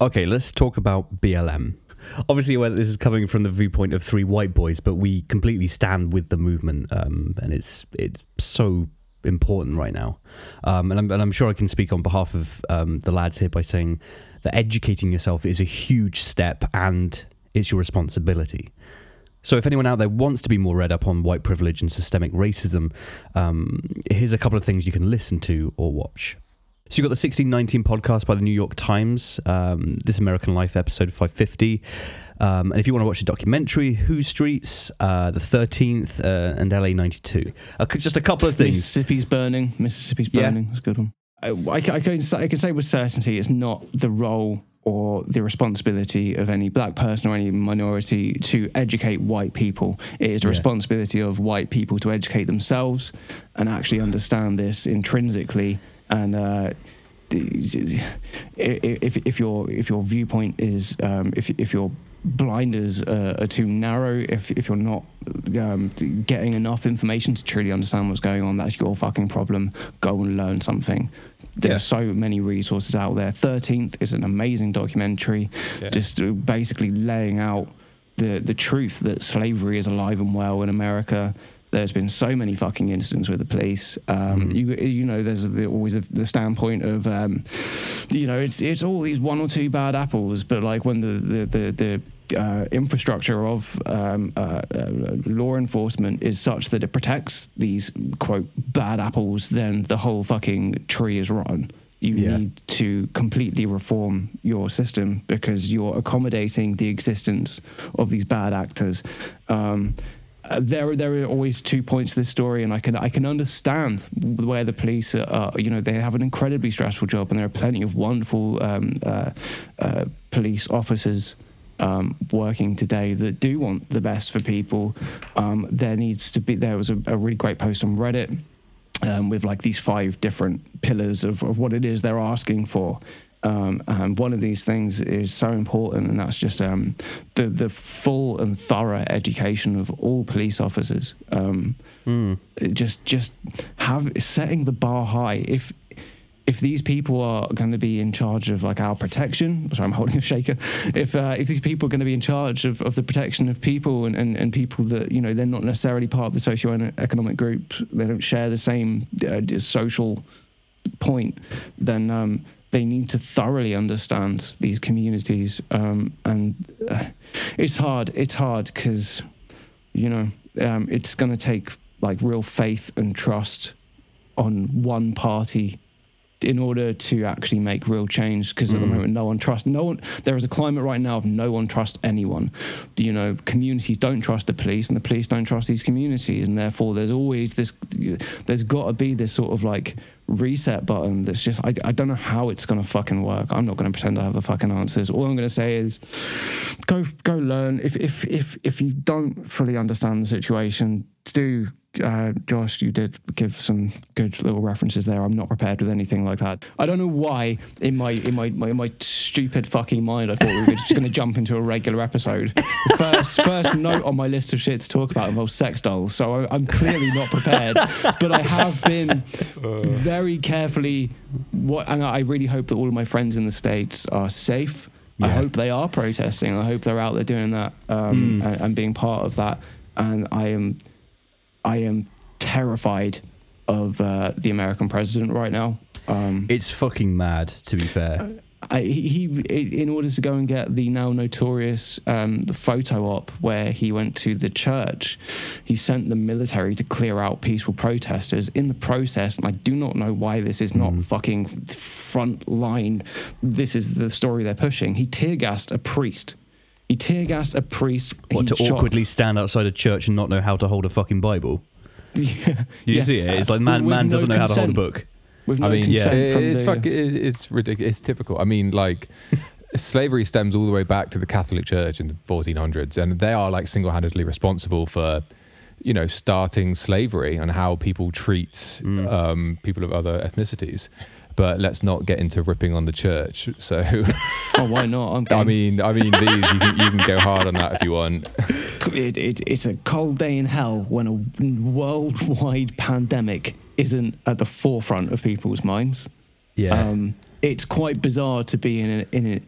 Okay, let's talk about BLM. Obviously, well, this is coming from the viewpoint of three white boys, but we completely stand with the movement, and it's so important right now. And I'm sure I can speak on behalf of the lads here by saying that educating yourself is a huge step, and it's your responsibility. So if anyone out there wants to be more read up on white privilege and systemic racism, here's a couple of things you can listen to or watch. So you've got the 1619 podcast by the New York Times, This American Life, episode 550. And if you want to watch the documentary, Whose Streets, The 13th, and LA 92. Just a couple of things. Mississippi's Burning. That's a good one. I can say with certainty it's not the role or the responsibility of any black person or any minority to educate white people. It is the responsibility of white people to educate themselves and actually understand this intrinsically. And if your viewpoint is if your blinders are too narrow, if you're not getting enough information to truly understand what's going on, that's your fucking problem. Go and learn something. There's so many resources out there. 13th is an amazing documentary, just basically laying out the truth that slavery is alive and well in America. There's been so many fucking incidents with the police. You know, there's always the standpoint of, you know, it's all these one or two bad apples, but like when the infrastructure of law enforcement is such that it protects these, quote, bad apples, then the whole fucking tree is rotten. You need to completely reform your system because you're accommodating the existence of these bad actors. There are always two points to this story, and I can understand where the police are. You know, they have an incredibly stressful job, and there are plenty of wonderful police officers working today that do want the best for people. There was a really great post on Reddit with like these 5 different pillars of what it is they're asking for. And one of these things is so important, and that's just the full and thorough education of all police officers. Just have setting the bar high. If these people are going to be in charge of like our protection, sorry, I'm holding a shaker. If these people are going to be in charge of the protection of people and people that, you know, they're not necessarily part of the socioeconomic group, they don't share the same social point, then. They need to thoroughly understand these communities, and it's hard. It's hard because, you know, it's going to take like real faith and trust on one party in order to actually make real change. Because at the moment, no one trusts. There is a climate right now of no one trusts anyone. You know, communities don't trust the police, and the police don't trust these communities, and therefore there's always this. There's got to be this sort of like. Reset button that's just I don't know how it's gonna fucking work. I'm not gonna pretend I have the fucking answers. All I'm gonna say is go learn. If you don't fully understand the situation, do Josh, you did give some good little references there. I'm not prepared with anything like that. I don't know why in my stupid fucking mind I thought we were just going to jump into a regular episode. The first note on my list of shit to talk about involves sex dolls, so I'm clearly not prepared. But I have been very carefully. And I really hope that all of my friends in the States are safe. Yeah. I hope they are protesting. I hope they're out there doing that and being part of that. And I am terrified of the American president right now. It's fucking mad, to be fair. He in order to go and get the now notorious the photo op where he went to the church, he sent the military to clear out peaceful protesters in the process. And I do not know why this is not fucking front line. This is the story they're pushing. He tear-gassed a priest. He tear-gassed a priest. What, to awkwardly stand outside a church and not know how to hold a fucking Bible? Yeah. You see it? It's like, man doesn't know how to hold a book. With no consent. It's ridiculous. It's typical. I mean, like, slavery stems all the way back to the Catholic Church in the 1400s, and they are, like, single-handedly responsible for, you know, starting slavery and how people treat people of other ethnicities. But let's not get into ripping on the church. So, oh, why not? I mean, Veez, you can go hard on that if you want. It's a cold day in hell when a worldwide pandemic isn't at the forefront of people's minds. Yeah, it's quite bizarre to be in it.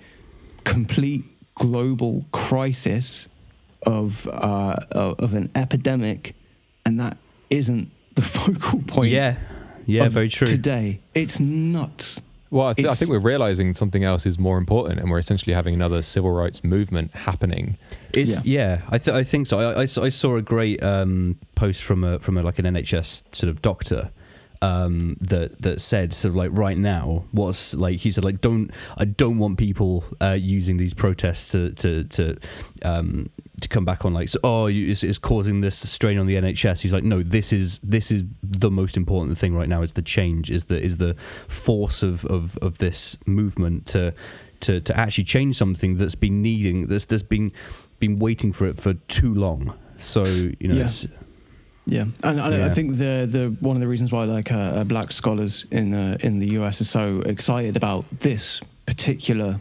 complete global crisis of an epidemic, and that isn't the focal point. Yeah, very true. Today, it's nuts. Well, I think we're realizing something else is more important, and we're essentially having another civil rights movement happening. I think so. I saw a great post from like an NHS sort of doctor that said sort of like right now, what's like, he said like, I don't want people using these protests to come back on like, so, it's causing this strain on the NHS. He's like, no, this is the most important thing right now. Is the change, is the force of this movement to actually change something that's been needing, that's been waiting for it for too long. So you know. Yeah. I think the one of the reasons why like black scholars in the US are so excited about this particular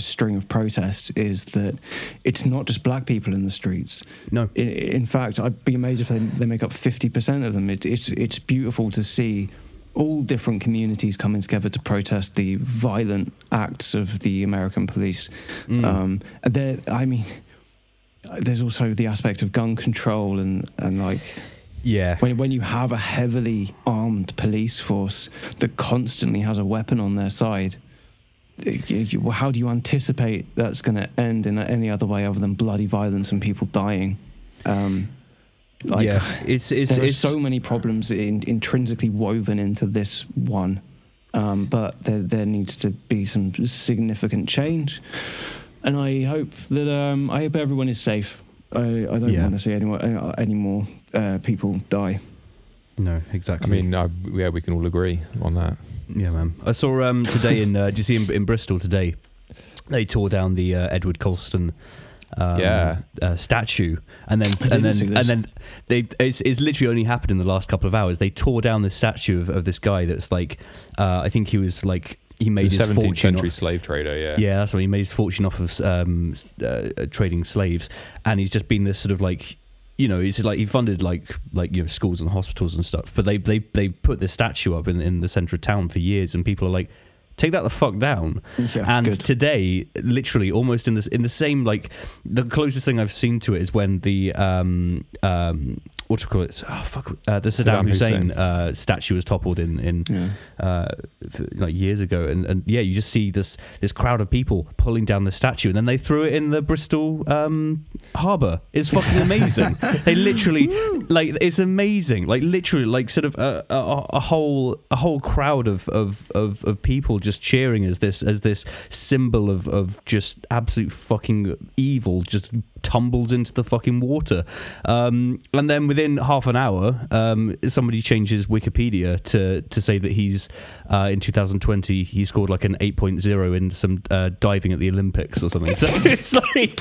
string of protests is that it's not just black people in the streets. No, in fact, I'd be amazed if they make up 50% of them. It's beautiful to see all different communities coming together to protest the violent acts of the American police. There's also the aspect of gun control and like, yeah, when you have a heavily armed police force that constantly has a weapon on their side, how do you anticipate that's going to end in any other way other than bloody violence and people dying? There are so many problems intrinsically woven into this one, but there needs to be some significant change. And I hope that everyone is safe. I don't want to see any more people die. No, exactly. I mean, we can all agree on that. Yeah, man. I saw today in Bristol today, they tore down the Edward Colston statue, and then it's literally only happened in the last couple of hours. They tore down this statue of this guy that's like, I think he was like. He made his 17th century slave trader, yeah, that's what he made his fortune off of, trading slaves, and he's just been this sort of like, you know, he's like he funded like you know schools and hospitals and stuff, but they put this statue up in the centre of town for years, and people are like, take that the fuck down. Yeah, and good. Today, literally, almost in the same like the closest thing I've seen to it is when the what do you call it? The Saddam Hussein statue was toppled like years ago, and yeah, you just see this crowd of people pulling down the statue, and then they threw it in the Bristol harbour. It's fucking amazing. They literally like it's amazing. Like literally, like sort of a whole crowd of people just cheering as this symbol of just absolute fucking evil just tumbles into the fucking water, and then within half an hour, somebody changes Wikipedia to say that he's in 2020 he scored like an 8.0 in some diving at the Olympics or something. So it's like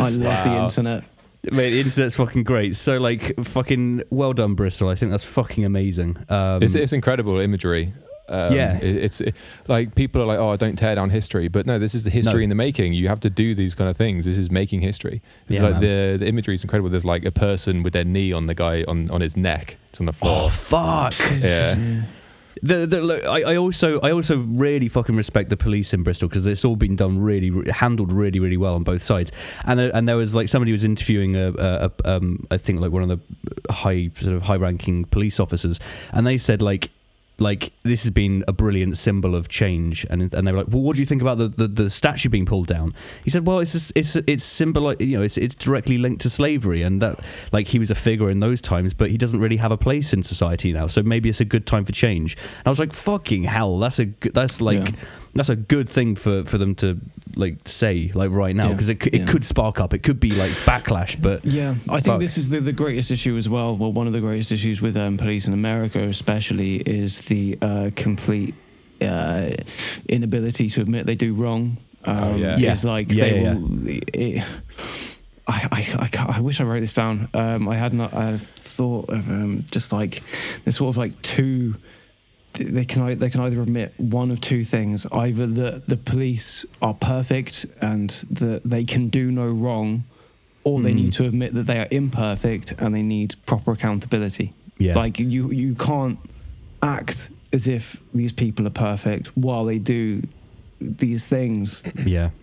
I love the internet. Mate, the internet's fucking great. So, like, fucking well done, Bristol. I think that's fucking amazing. It's incredible imagery. It's like people are like, oh, don't tear down history, but no, this is the history in the making. You have to do these kind of things. This is making history. It's like the imagery is incredible. There's like a person with their knee on the guy on his neck, it's on the floor. Oh fuck! Yeah. Look, I also really fucking respect the police in Bristol because it's all been done really handled really well on both sides. And there was like somebody was interviewing a I think like one of the high ranking police officers, and they said like this has been a brilliant symbol of change, and they were like, well, what do you think about the statue being pulled down? He said, well, it's symbolic, you know, it's directly linked to slavery, and that like he was a figure in those times, but he doesn't really have a place in society now, so maybe it's a good time for change. And I was like, fucking hell, that's a good thing for them to like say like right now, because it could spark up, it could be like backlash, but I think this is the greatest issue as well. Well, one of the greatest issues with police in America especially is the complete inability to admit they do wrong. It's like I wish I wrote this down. I've thought of just like this sort of like two. They can either admit one of two things: either that the police are perfect and that they can do no wrong, or they need to admit that they are imperfect and they need proper accountability. Yeah. Like you can't act as if these people are perfect while they do these things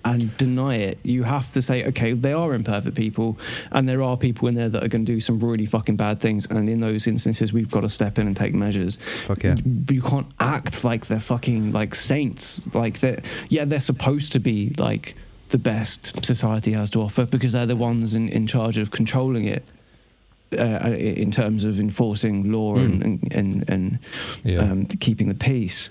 and deny it. You have to say, okay, they are imperfect people, and there are people in there that are going to do some really fucking bad things, and in those instances we've got to step in and take measures. Fuck yeah. You can't act like they're fucking like saints, like that. Yeah, they're supposed to be like the best society has to offer because they're the ones in charge of controlling it. In terms of enforcing law and keeping the peace,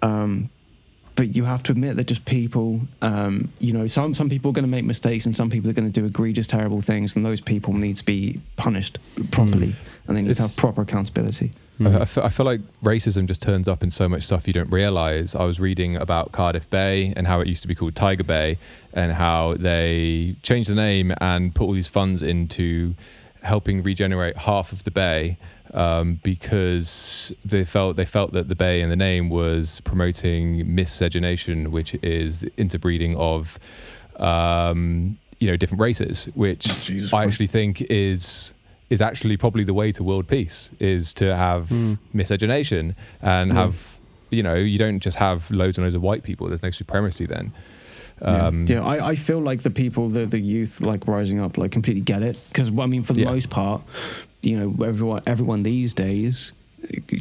but you have to admit they're just people. You know, some people are going to make mistakes, and some people are going to do egregious, terrible things, and those people need to be punished properly, and they need to have proper accountability. I feel like racism just turns up in so much stuff you don't realise. I was reading about Cardiff Bay and how it used to be called Tiger Bay, and how they changed the name and put all these funds into helping regenerate half of the bay because they felt that the bay and the name was promoting miscegenation, which is the interbreeding of different races, which actually think is actually probably the way to world peace, is to have miscegenation and have, you know, you don't just have loads and loads of white people. There's no supremacy then. I feel like the people, the youth, like rising up, like completely get it, because I mean, for the most part, you know, everyone these days,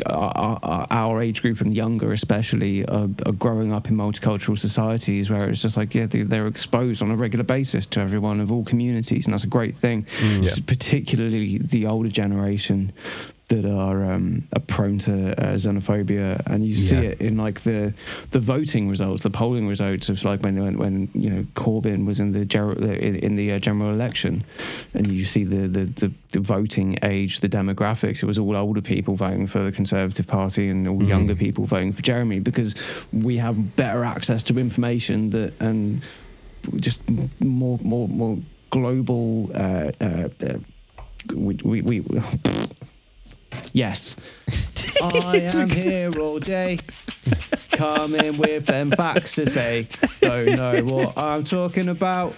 our age group and younger especially, are growing up in multicultural societies where it's just like, yeah, they're exposed on a regular basis to everyone of all communities, and that's a great thing. So particularly the older generation that are prone to xenophobia, and you see it in like the voting results, the polling results of like when you know Corbyn was in the general election, and you see the voting age, the demographics. It was all older people voting for the Conservative Party and all younger people voting for Jeremy, because we have better access to information that and just more global. Yes. I am here all day, coming with them facts to say, don't know what I'm talking about,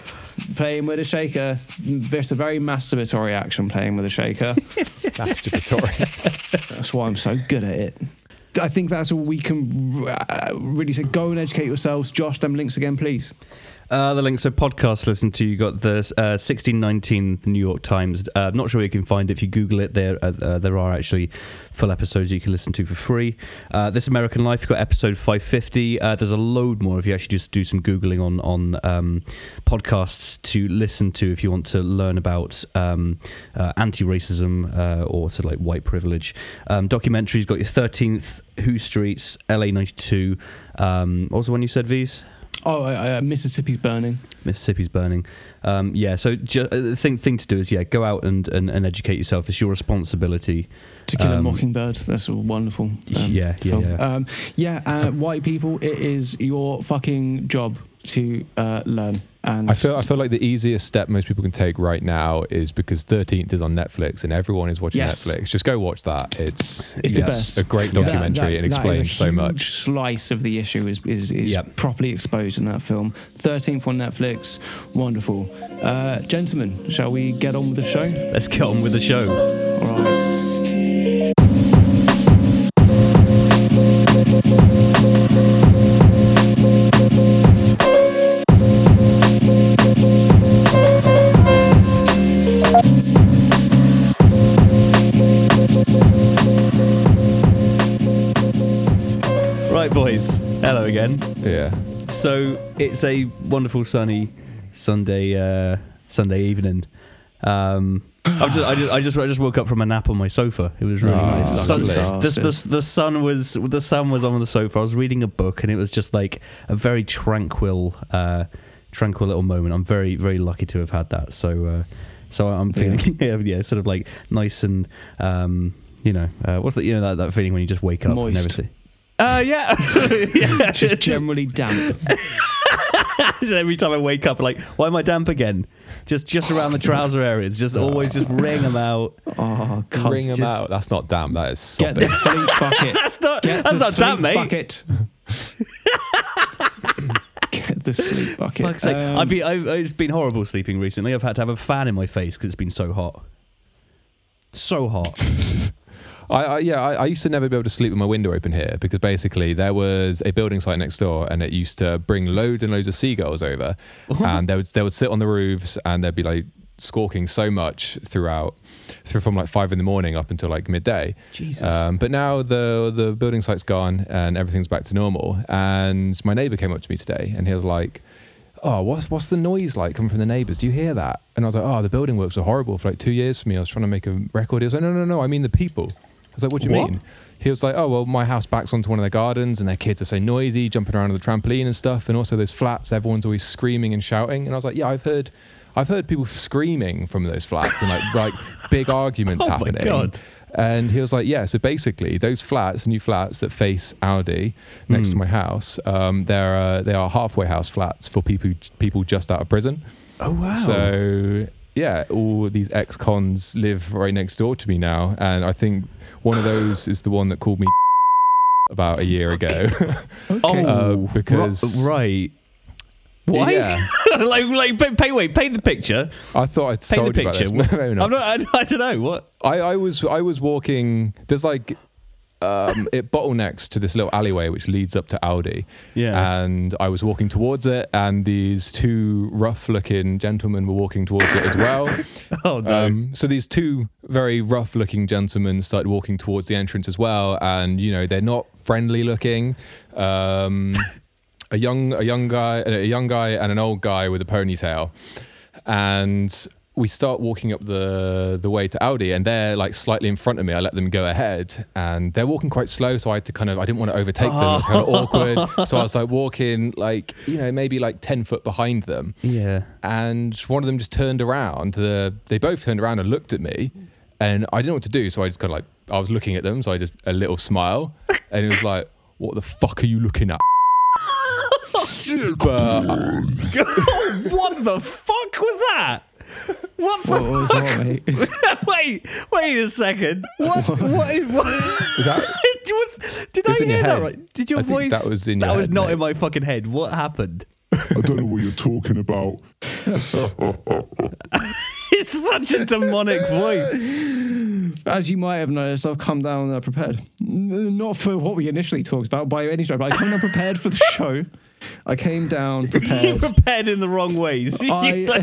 playing with a shaker. It's a very masturbatory action, playing with a shaker. Masturbatory. That's why I'm so good at it. I think that's all we can really say. Go and educate yourselves. Josh, them links again, please. The links are podcasts to listen to. You got the 1619, the New York Times. Not sure where you can find it. If you Google it, there are actually full episodes you can listen to for free. This American Life, you've got episode 550. There's a load more if you actually just do some Googling on podcasts to listen to if you want to learn about anti-racism or sort of like white privilege. Documentaries, got your 13th, Who Streets, LA92. What was the one you said, Veez? Oh, Mississippi's Burning. Mississippi's Burning. So the thing to do is, go out and educate yourself. It's your responsibility. To Kill a Mockingbird. That's a wonderful film. White people, it is your fucking job to learn. And I feel like the easiest step most people can take right now is, because 13th is on Netflix and everyone is watching Netflix. Just go watch that. It's the best. A great documentary and explains so much. Huge slice of the issue is properly exposed in that film. 13th on Netflix. Wonderful. Gentlemen, shall we get on with the show? Let's get on with the show. All right. Hello again. Yeah. So it's a wonderful sunny Sunday evening. I just woke up from a nap on my sofa. It was really nice. The sun was on the sofa. I was reading a book, and it was just like a very tranquil little moment. I'm very, very lucky to have had that. So I'm feeling sort of like nice and what's that? You know that feeling when you just wake up. Moist. And everything. Just generally damp. So every time I wake up, I'm like, why am I damp again? Just around the trouser areas. Always just wring them out. Oh, God. Wring them out. That's not damp. That is sopping. Get the sleep bucket. That's not damp, mate. Get the sleep bucket. Fuck's sake. It's been horrible sleeping recently. I've had to have a fan in my face because it's been so hot. I used to never be able to sleep with my window open here, because basically there was a building site next door, and it used to bring loads and loads of seagulls over, and they would sit on the roofs, and they'd be like squawking so much through from like 5 a.m. up until like midday. Jesus. But now the building site's gone and everything's back to normal. And my neighbor came up to me today, and he was like, "Oh, what's the noise like coming from the neighbors? Do you hear that?" And I was like, "Oh, the building works are horrible for like 2 years for me. I was trying to make a record." He was like, No, I mean the people." I was like, "What do you mean?" He was like, "Oh, well, my house backs onto one of their gardens, and their kids are so noisy, jumping around on the trampoline and stuff. And also those flats, everyone's always screaming and shouting." And I was like, "Yeah, I've heard people screaming from those flats and like big arguments happening." My God. And he was like, "Yeah, so basically those flats, new flats that face Aldi next to my house, they are halfway house flats for people just out of prison." Oh, wow. So yeah, all these ex-cons live right next door to me now. And I think one of those is the one that called me about a year ago. Okay. Because... Right. Why? Yeah. Paint the picture. I thought I'd told you about this. Maybe not. I don't know what. I was walking. There's like it bottlenecks to this little alleyway which leads up to Aldi. Yeah. And I was walking towards it, and these two rough-looking gentlemen were walking towards it as well. Oh no! So these two very rough-looking gentlemen started walking towards the entrance as well, and you know they're not friendly looking. A young guy and an old guy with a ponytail, and we start walking up the way to Aldi, and they're like slightly in front of me. I let them go ahead, and they're walking quite slow, so I didn't want to overtake them. It was kind of awkward, so I was like walking like, you know, maybe like 10 foot behind them. Yeah. And one of them just turned around. They both turned around and looked at me, and I didn't know what to do, so I just kind of like, I was looking at them, so I just a little smile, and it was like, "What the fuck are you looking at?" What the fuck was that? What the fuck? Wait a second. What? Did I hear that right? Did your voice? That was in your head. That was not in my fucking head. What happened? I don't know what you're talking about. It's such a demonic voice. As you might have noticed, I've come down prepared. Not for what we initially talked about by any stretch, but I come down prepared for the show. I came down prepared. You prepared in the wrong ways. I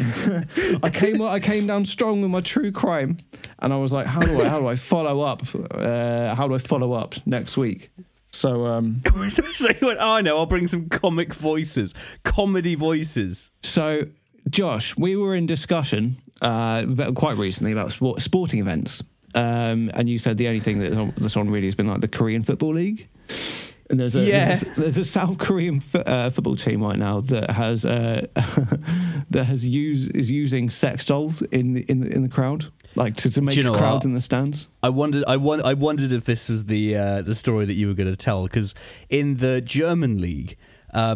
came down strong with my true crime, and I was like, how do I follow up? How do I follow up next week? So so he went, "Oh, I know, I'll bring some comedy voices." So Josh, we were in discussion quite recently about sporting events, and you said the only thing that's on really has been like the Korean Football League. And there's a South Korean football team right now that has is using sex dolls in the crowd, like to make crowds in the stands. I wondered if this was the story that you were going to tell, because in the German league,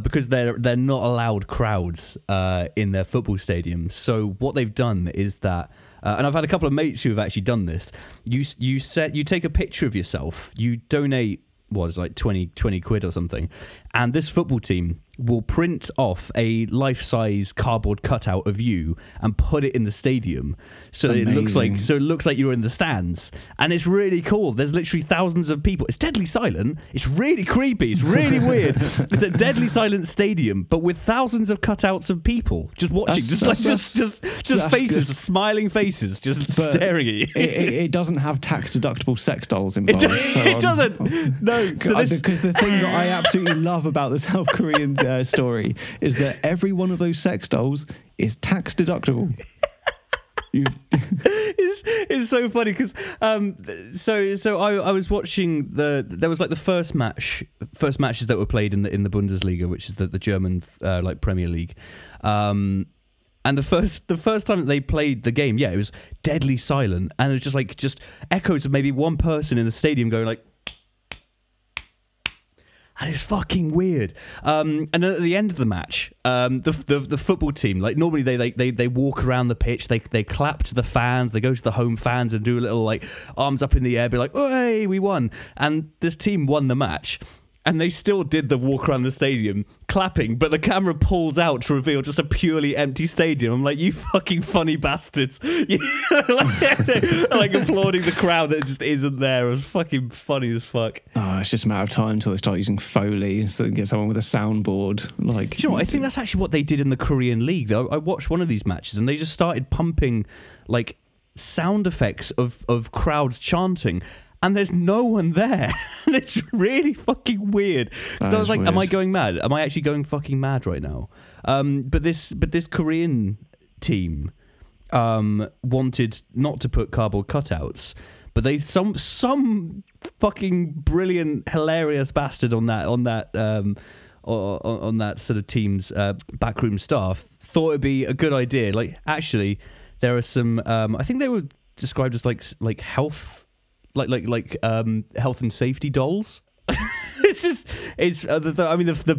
because they're not allowed crowds in their football stadiums. So what they've done is that. And I've had a couple of mates who have actually done this. You take a picture of yourself. You donate. Was like 20 quid or something, and this football team will print off a life-size cardboard cutout of you and put it in the stadium, so Amazing. it looks like you're in the stands, and it's really cool. There's literally thousands of people. It's deadly silent. It's really creepy. It's really weird. It's a deadly silent stadium, but with thousands of cutouts of people just watching, just faces, good. Smiling faces, just but staring at you. It doesn't have tax-deductible sex dolls involved. It doesn't. No, because the thing that I absolutely love about the South Korean story is that every one of those sex dolls is tax deductible. It's so funny because I was watching there was like the first matches that were played in the Bundesliga, which is the German like Premier League. And the first time that they played the game, yeah, it was deadly silent, and it was just echoes of maybe one person in the stadium going like. And it's fucking weird. And at the end of the match, the football team, like normally they walk around the pitch, they clap to the fans, they go to the home fans and do a little like arms up in the air, be like, "Hey, we won!" And this team won the match. And they still did the walk around the stadium clapping, but the camera pulls out to reveal just a purely empty stadium. I'm like, you fucking funny bastards. like applauding the crowd that just isn't there. It's fucking funny as fuck. Oh, it's just a matter of time until they start using Foley so they can get someone with a soundboard. Like, do you know what? I think that's actually what they did in the Korean League. I watched one of these matches and they just started pumping like sound effects of crowds chanting. And there's no one there. And it's really fucking weird. Because I was like, weird. Am I going mad? Am I actually going fucking mad right now? But this Korean team wanted not to put cardboard cutouts, but they some fucking brilliant, hilarious bastard on that sort of team's backroom staff thought it'd be a good idea. Like, actually, there are some. I think they were described as like health. Like health and safety dolls. The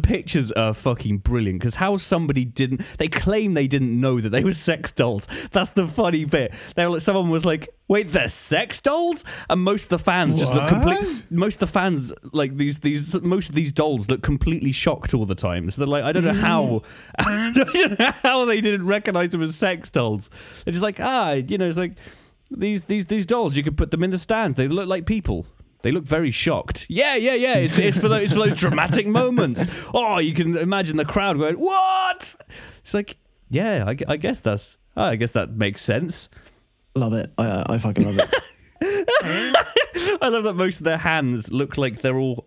pictures are fucking brilliant because how somebody didn't, they claim they didn't know that they were sex dolls. That's the funny bit. They were like, someone was like, wait, they're sex dolls? And most of the fans just look complete. Most of the fans, like most of these dolls look completely shocked all the time. So they're like, I don't know how they didn't recognize them as sex dolls. They're just like, it's like, These dolls, you could put them in the stands. They look like people. They look very shocked. Yeah. It's for those dramatic moments. Oh, you can imagine the crowd going, "What?" It's like, yeah, I guess that makes sense. Love it. I fucking love it. I love that most of their hands look like they're all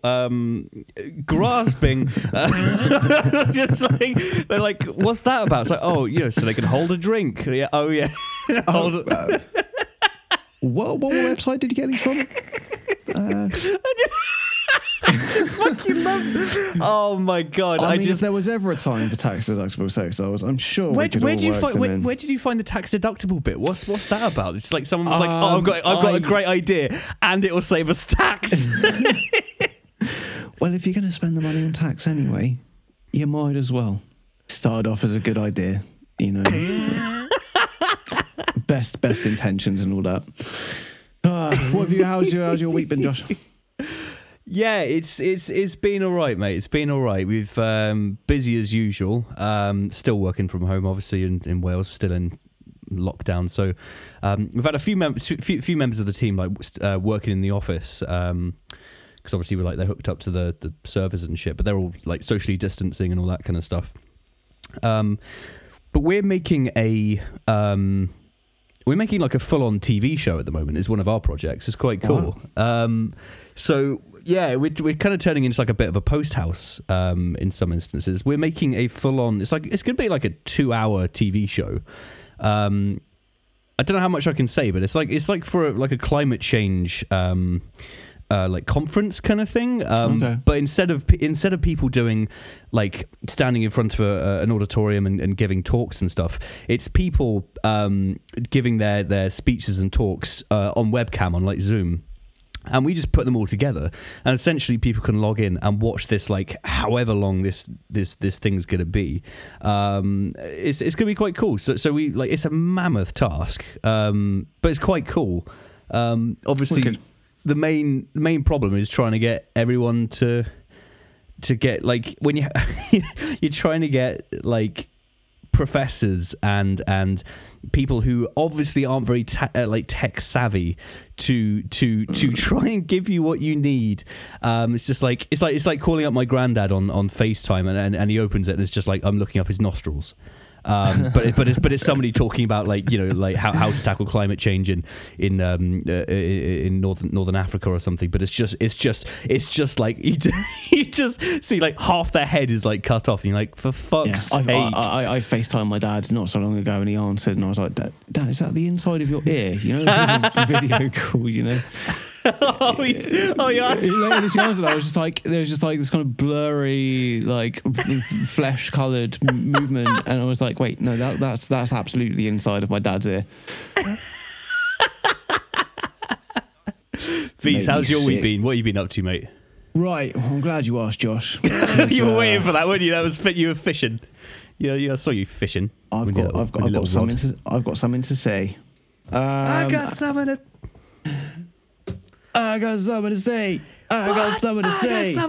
grasping. Just like, they're like, "What's that about?" It's like, "Oh, so they can hold a drink." Yeah. Oh yeah. What website did you get these from? I just fucking love this. Oh my god! If there was ever a time for tax deductible sex dolls, I'm sure. Where did you find the tax deductible bit? What's that about? It's like someone was like, "Oh, I've got a great idea, and it will save us tax." Well, if you're going to spend the money on tax anyway, you might as well start off as a good idea, Best intentions and all that. How's your week been, Josh? Yeah, it's been all right, mate. It's been all right. We've busy as usual. Still working from home, obviously, in Wales, still in lockdown. So we've had a few members of the team like working in the office because obviously we're like they're hooked up to the servers and shit, but they're all like socially distancing and all that kind of stuff. But we're making like a full-on TV show at the moment. It's one of our projects. It's quite cool. Wow. We're kind of turning into like a bit of a post house in some instances. We're making a full-on. It's going to be like a 2-hour TV show. I don't know how much I can say, but it's like for a climate change like conference kind of thing. Okay. But instead of people doing like standing in front of an auditorium and giving talks and stuff, it's people giving their speeches and talks on webcam on like Zoom, and we just put them all together. And essentially, people can log in and watch this like however long this thing's going to be. It's going to be quite cool. So we like it's a mammoth task, but it's quite cool. Obviously. Wicked. The main problem is trying to get everyone to get like when you're trying to get like professors and people who obviously aren't very tech savvy to try and give you what you need. It's just like it's like calling up my granddad on FaceTime and he opens it and it's just like I'm looking up his nostrils. But it's somebody talking about like how to tackle climate change in northern Africa or something. But it's just like you just see like half their head is like cut off. And you're like for fuck's sake. I FaceTimed my dad not so long ago and he answered and I was like, Dad, is that the inside of your ear? This is a video call. I was just like, there was just like this kind of blurry, like flesh-coloured movement, and I was like, wait, no, that's absolutely inside of my dad's ear. Veez, how's your week been? What have you been up to, mate? Right, well, I'm glad you asked, Josh. You were waiting for that, weren't you? That was you were fishing. Yeah, I saw you fishing. I've got something to say. I got something to say. I've got something to say. What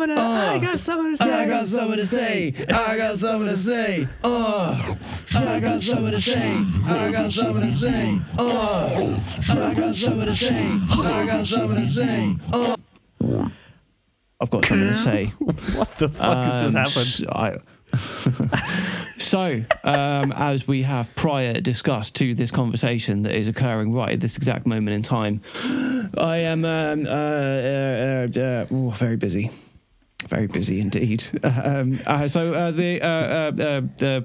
the fuck has just happened? So, as we have prior discussed to this conversation that is occurring right at this exact moment in time, I am very busy indeed.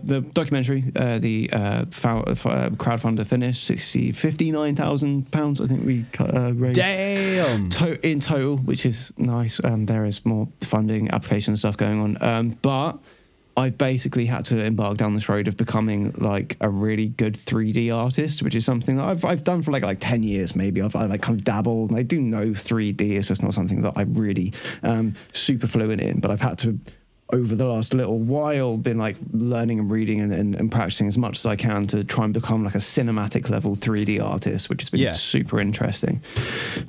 The documentary, crowdfunder finished £59,000. I think we raised. Damn. In total, which is nice. There is more funding application stuff going on, but I've basically had to embark down this road of becoming like a really good 3D artist, which is something that I've done for like 10 years maybe. I've like kind of dabbled, and I do know 3D. It's just not something that I'm really super fluent in, but I've had to, over the last little while, been like learning and reading and practicing as much as I can to try and become like a cinematic level 3D artist, which has been super interesting.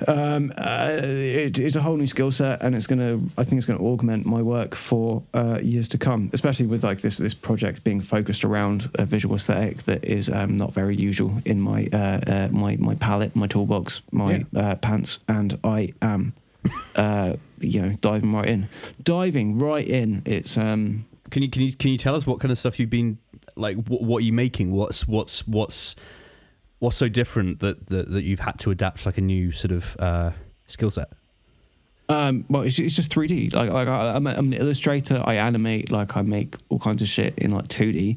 It's a whole new skill set, and I think it's gonna augment my work for years to come, especially with like this project being focused around a visual aesthetic that is not very usual in my my palette, my toolbox, my pants, and I am. Diving right in. It's Can you tell us what kind of stuff you've been like? What are you making? What's so different that you've had to adapt like a new sort of skill set? Well, it's just 3D. Like I'm an illustrator. I animate. Like I make all kinds of shit in like 2D.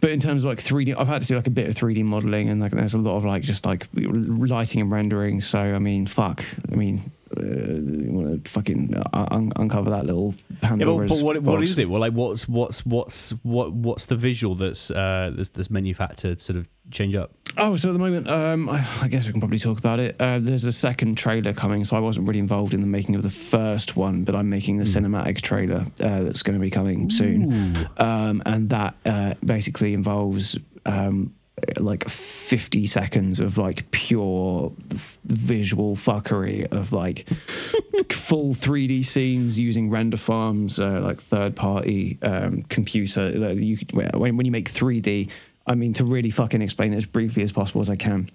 But in terms of like 3D, I've had to do like a bit of 3D modeling, and like there's a lot of like just like lighting and rendering. So I mean, fuck. I mean. You want to fucking uncover that little Pandora's box. What is it? Well, like, what's the visual that's meant you've had to sort of change up? Oh, so at the moment, I guess we can probably talk about it. There's a second trailer coming, so I wasn't really involved in the making of the first one, but I'm making the cinematic trailer that's going to be coming soon, and that basically involves. Like 50 seconds of like pure visual fuckery of like full 3D scenes using render farms, like third party computer. When you make 3D, I mean, to really fucking explain it as briefly as possible as I can.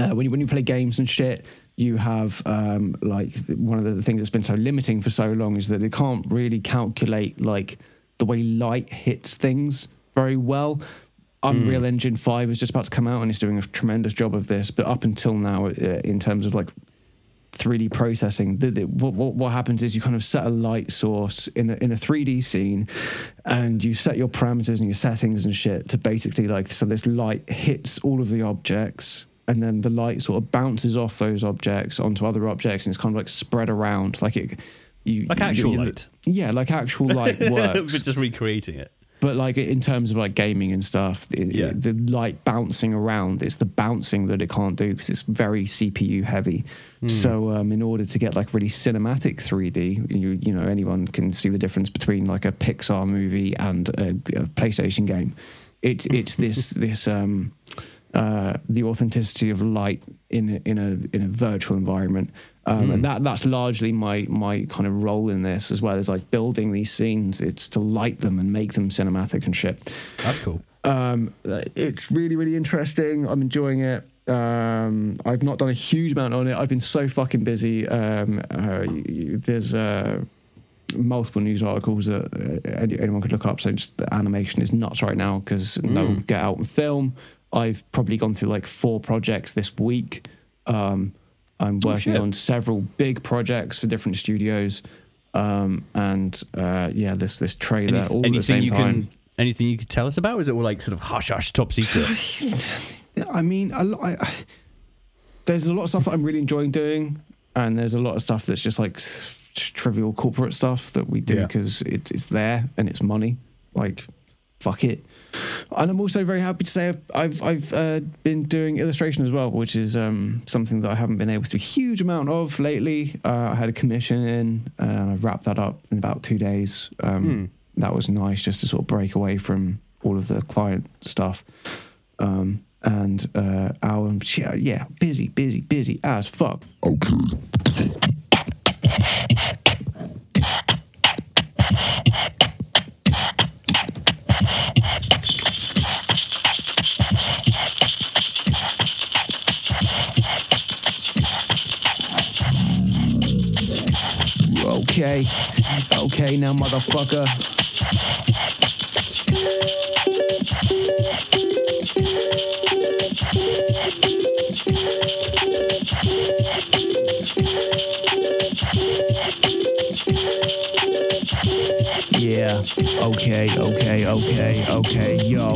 When you play games and shit, you have like one of the things that's been so limiting for so long is that they can't really calculate like the way light hits things very well. Unreal Engine 5 is just about to come out, and it's doing a tremendous job of this. But up until now, in terms of like 3D processing, what happens is you kind of set a light source in a 3D scene, and you set your parameters and your settings and shit to basically like, so this light hits all of the objects, and then the light sort of bounces off those objects onto other objects, and it's kind of like spread around, like it, you like actual light. Yeah, like actual light works. We're just recreating it. But like in terms of like gaming and stuff, the light bouncing around, it's the bouncing that it can't do because it's very CPU heavy. So in order to get like really cinematic 3D, you know, anyone can see the difference between like a Pixar movie and a PlayStation game. It's this the authenticity of light in a virtual environment. And that's largely my kind of role in this, as well as like building these scenes. It's to light them and make them cinematic and shit. That's cool. It's really, really interesting. I'm enjoying it. I've not done a huge amount on it. I've been so fucking busy. There's multiple news articles that anyone could look up. So just the animation is nuts right now because no one could get out and film. I've probably gone through like 4 projects this week. I'm working on several big projects for different studios, this trailer all at the same time. Anything you could tell us about? Is it all like sort of hush top secret? I mean, there's a lot of stuff that I'm really enjoying doing, and there's a lot of stuff that's just like trivial corporate stuff that we do because it's there and it's money. Like, fuck it. And I'm also very happy to say I've been doing illustration as well, which is something that I haven't been able to do a huge amount of lately. I had a commission in, and I wrapped that up in about 2 days. That was nice, just to sort of break away from all of the client stuff. Busy as fuck. Okay. Okay, okay now, motherfucker. Yeah, okay, okay, okay, okay, yo.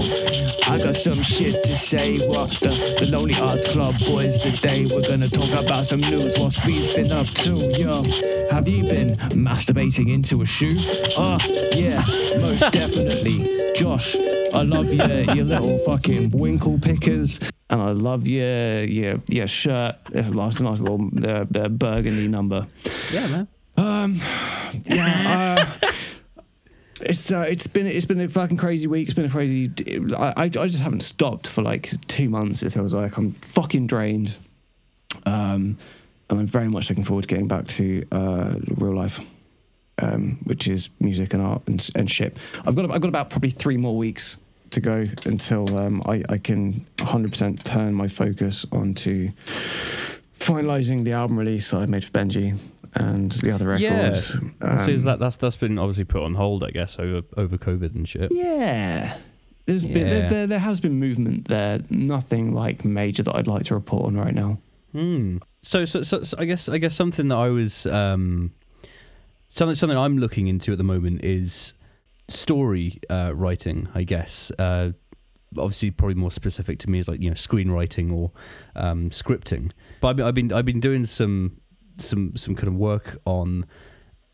I got some shit to say. Well, the Lonely Arts Club boys today. We're gonna talk about some news. What's Veez been up to, yo? Have you been masturbating into a shoe? Ah, yeah, most definitely. Josh, I love your little fucking winkle pickers. And I love your shirt. Nice little burgundy number. Yeah, man. It's been a fucking crazy week. It's been a crazy... I just haven't stopped for like 2 months. It feels like I'm fucking drained. And I'm very much looking forward to getting back to real life, which is music and art and shit. I've got about probably 3 more weeks to go until I can 100% turn my focus onto finalising the album release that I made for Benji and the other records. Yeah, so that's been obviously put on hold, I guess, over COVID and shit. Yeah. There has been movement there. Nothing like major that I'd like to report on right now. Hmm. So I guess something that I was something I'm looking into at the moment is story writing. I guess obviously probably more specific to me is like, you know, screenwriting or scripting. But I've been doing some kind of work on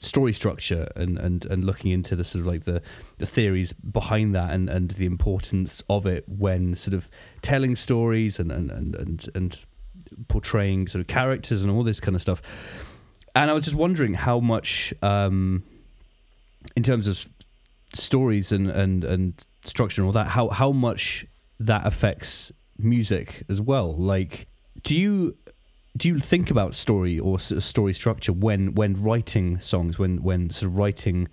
story structure and looking into the sort of like the theories behind that and the importance of it when sort of telling stories and portraying sort of characters and all this kind of stuff. And I was just wondering how much in terms of stories and structure and all that, how much that affects music as well. Like, do you think about story or sort of story structure when writing songs, when sort of writing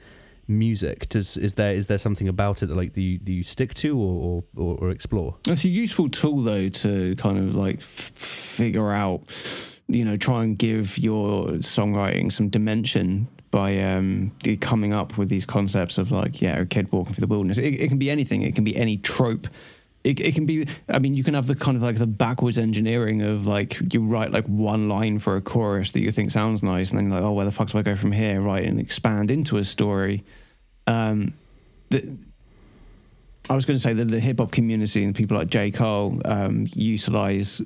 music? Is there something about it that like you stick to or explore? It's a useful tool though to kind of like figure out, you know, try and give your songwriting some dimension by coming up with these concepts of like, yeah, a kid walking through the wilderness. It can be anything. It can be any trope. It can be, I mean, you can have the kind of like the backwards engineering of like, you write like one line for a chorus that you think sounds nice, and then you're like, oh, where the fuck do I go from here? Right, and expand into a story. I was going to say that the hip hop community and people like J. Cole utilize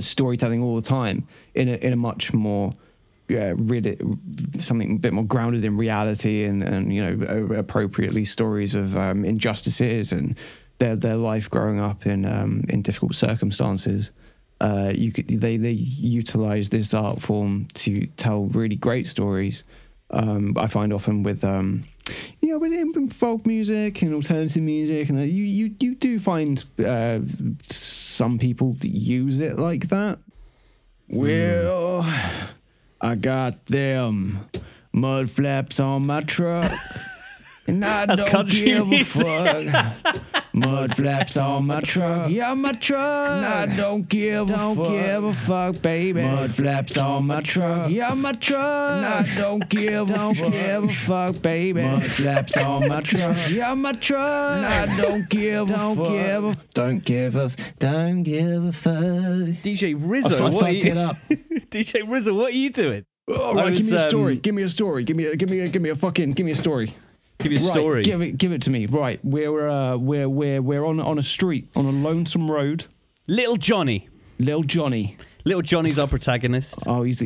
storytelling all the time in a much more something a bit more grounded in reality and you know, appropriately stories of injustices and their life growing up in difficult circumstances. They utilize this art form to tell really great stories. I find often with with folk music and alternative music, and you do find some people that use it like that. Well, I got them mud flaps on my truck, and I That's don't give music. A fuck. Mud flaps on my truck. Yeah, my truck. And I don't give a fuck, baby. Mud flaps on my truck. Yeah, my truck. And I don't give a fuck, baby. Mud flaps on my truck. Yeah, my truck. And I don't give a fuck. DJ Rizzo, DJ Rizzo, what are you doing? All right, give me a story. Give you a story. Right, give it to me. Right, we're on a street, on a lonesome road. Little Johnny. Little Johnny's our protagonist. Oh, he's.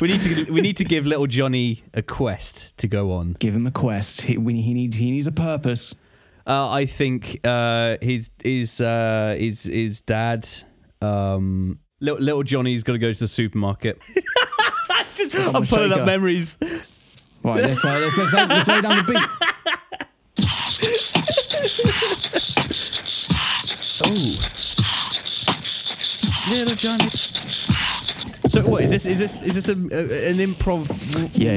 We need to give Little Johnny a quest to go on. Give him a quest. He needs a purpose. I think his dad. Little Johnny's got to go to the supermarket. I'm pulling up memories. Right, let's lay down the beat. Oh, Little Johnny. So what is this? Is this an improv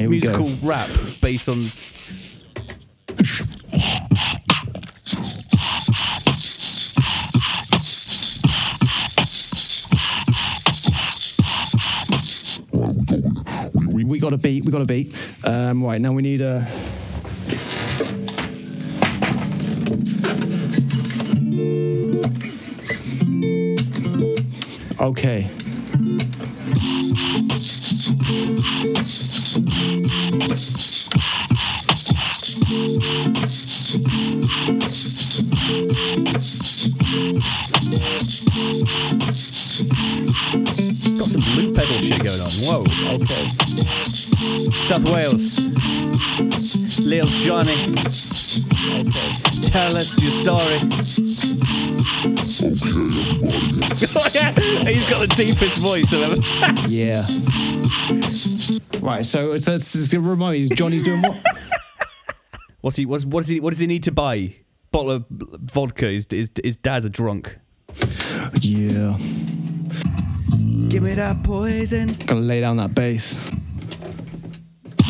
musical rap based on? We got a beat. Right now we need a. Okay. Got some blue pedal shit going on. Whoa, okay. South Wales. Lil Johnny. Okay. Tell us your story. Okay, he's got the deepest voice I've ever. Yeah. Right, so it's gonna remind me, Johnny's doing what? What does he need to buy? Bottle of vodka. His dad's a drunk. Yeah. Give me that poison. Gotta lay down that bass.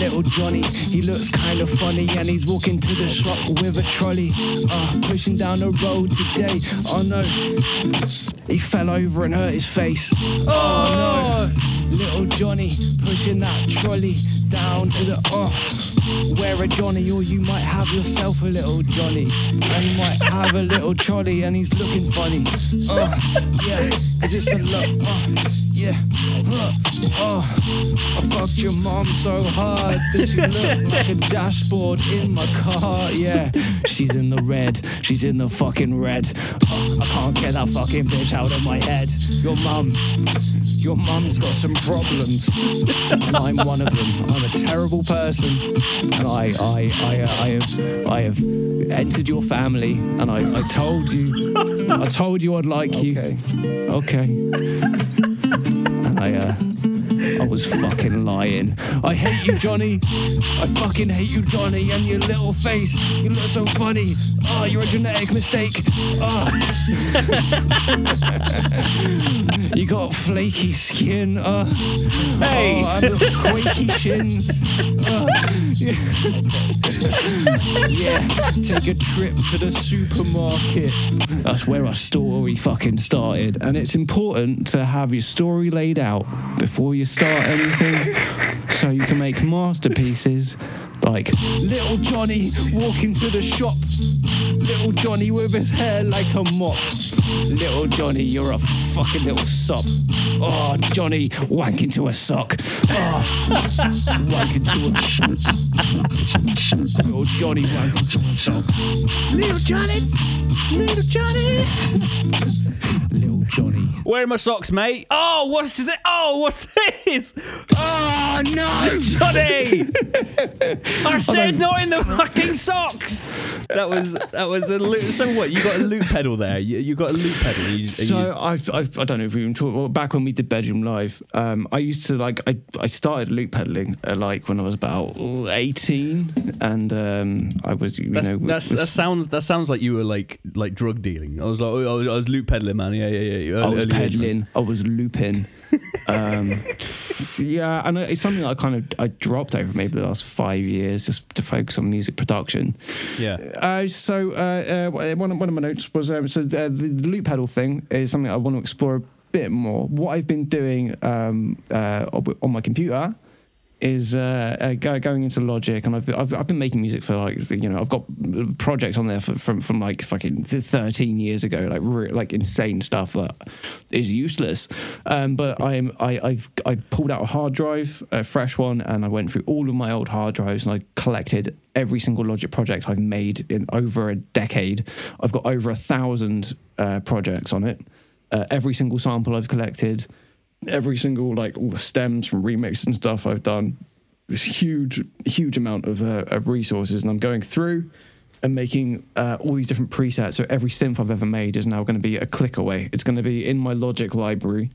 Little Johnny, he looks kind of funny and he's walking to the shop with a trolley, pushing down the road today. Oh no, he fell over and hurt his face. Oh no, little Johnny pushing that trolley down to the Wear a Johnny or you might have yourself a little Johnny, and you might have a little trolley and he's looking funny. Yeah, cause it's a lot. Yeah. I fucked your mom so hard that she looked like a dashboard in my car. Yeah, she's in the red. She's in the fucking red. I can't get that fucking bitch out of my head. Your mum's got some problems, and I'm one of them. I'm a terrible person, and I have entered your family, and I told you I'd like you. Okay. I was fucking lying. I hate you, Johnny. I fucking hate you, Johnny, and your little face. You look so funny. Oh, you're a genetic mistake. Oh. You got flaky skin. Hey. Oh, I've got quaky shins. Yeah, take a trip to the supermarket. That's where our story fucking started. And it's important to have your story laid out before you start anything so you can make masterpieces like Little Johnny walking to the shop. Little Johnny with his hair like a mop. Little Johnny, you're a fucking little sop. Oh, Johnny, wanking to a sock. Oh, wanking to a... Little Johnny, wanking to a sock. Little Johnny, little Johnny. Little Johnny. Where are my socks, mate? Oh, what's this? Oh, no, Johnny. I said not in the fucking socks. That was a loop. So what? You got a loop pedal there. You got a loop pedal. I don't know if we even talked. Well, back when we did Bedroom Live, I used to I started loop pedaling when I was about 18, and I was that sounds like you were like drug dealing. I was like I was loop pedaling, man. Yeah. I was pedaling. I was looping. Yeah, and it's something that I dropped over maybe the last 5 years just to focus on music production. Yeah. One of my notes was the loop pedal thing is something I want to explore a bit more. What I've been doing on my computer is going into Logic, and I've been making music for I've got projects on there from like fucking 13 years ago, like insane stuff that is useless. But I pulled out a hard drive, a fresh one, and I went through all of my old hard drives and I collected every single Logic project I've made in over a decade. I've got over 1,000 projects on it. Every single sample I've collected. Every single all the stems from remix and stuff I've done, this huge amount of resources, and I'm going through and making all these different presets. So every synth I've ever made is now going to be a click away. It's going to be in my Logic library,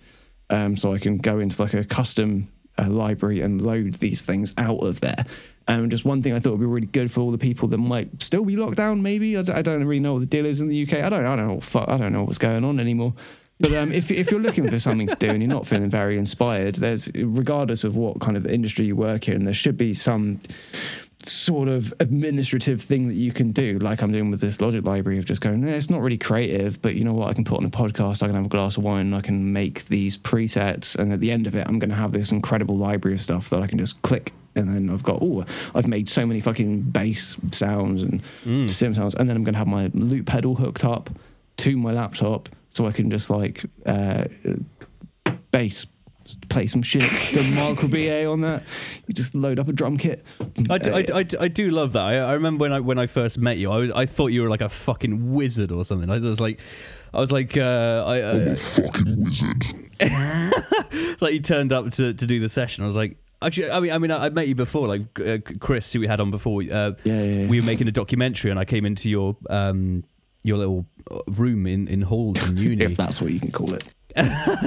so I can go into like a custom library and load these things out of there. And just one thing I thought would be really good for all the people that might still be locked down, maybe. I don't really know what the deal is in the UK. I don't know what's going on anymore. But if you're looking for something to do and you're not feeling very inspired, there's, regardless of what kind of industry you work in, there should be some sort of administrative thing that you can do, like I'm doing with this Logic library, of just going, it's not really creative, but you know what, I can put on a podcast, I can have a glass of wine, I can make these presets, and at the end of it, I'm going to have this incredible library of stuff that I can just click, and then I've got, I've made so many fucking bass sounds and sim sounds, and then I'm going to have my loop pedal hooked up to my laptop, so I can just like bass play some shit. Done Marco BA on that. You just load up a drum kit. I do love that. I remember when I first met you, I thought you were like a fucking wizard or something. I was like, I'm a fucking wizard. Like you turned up to do the session. I was like, actually, I mean, I met you before, like Chris, who we had on before. We were making a documentary, and I came into your little room in halls in uni, if that's what you can call it.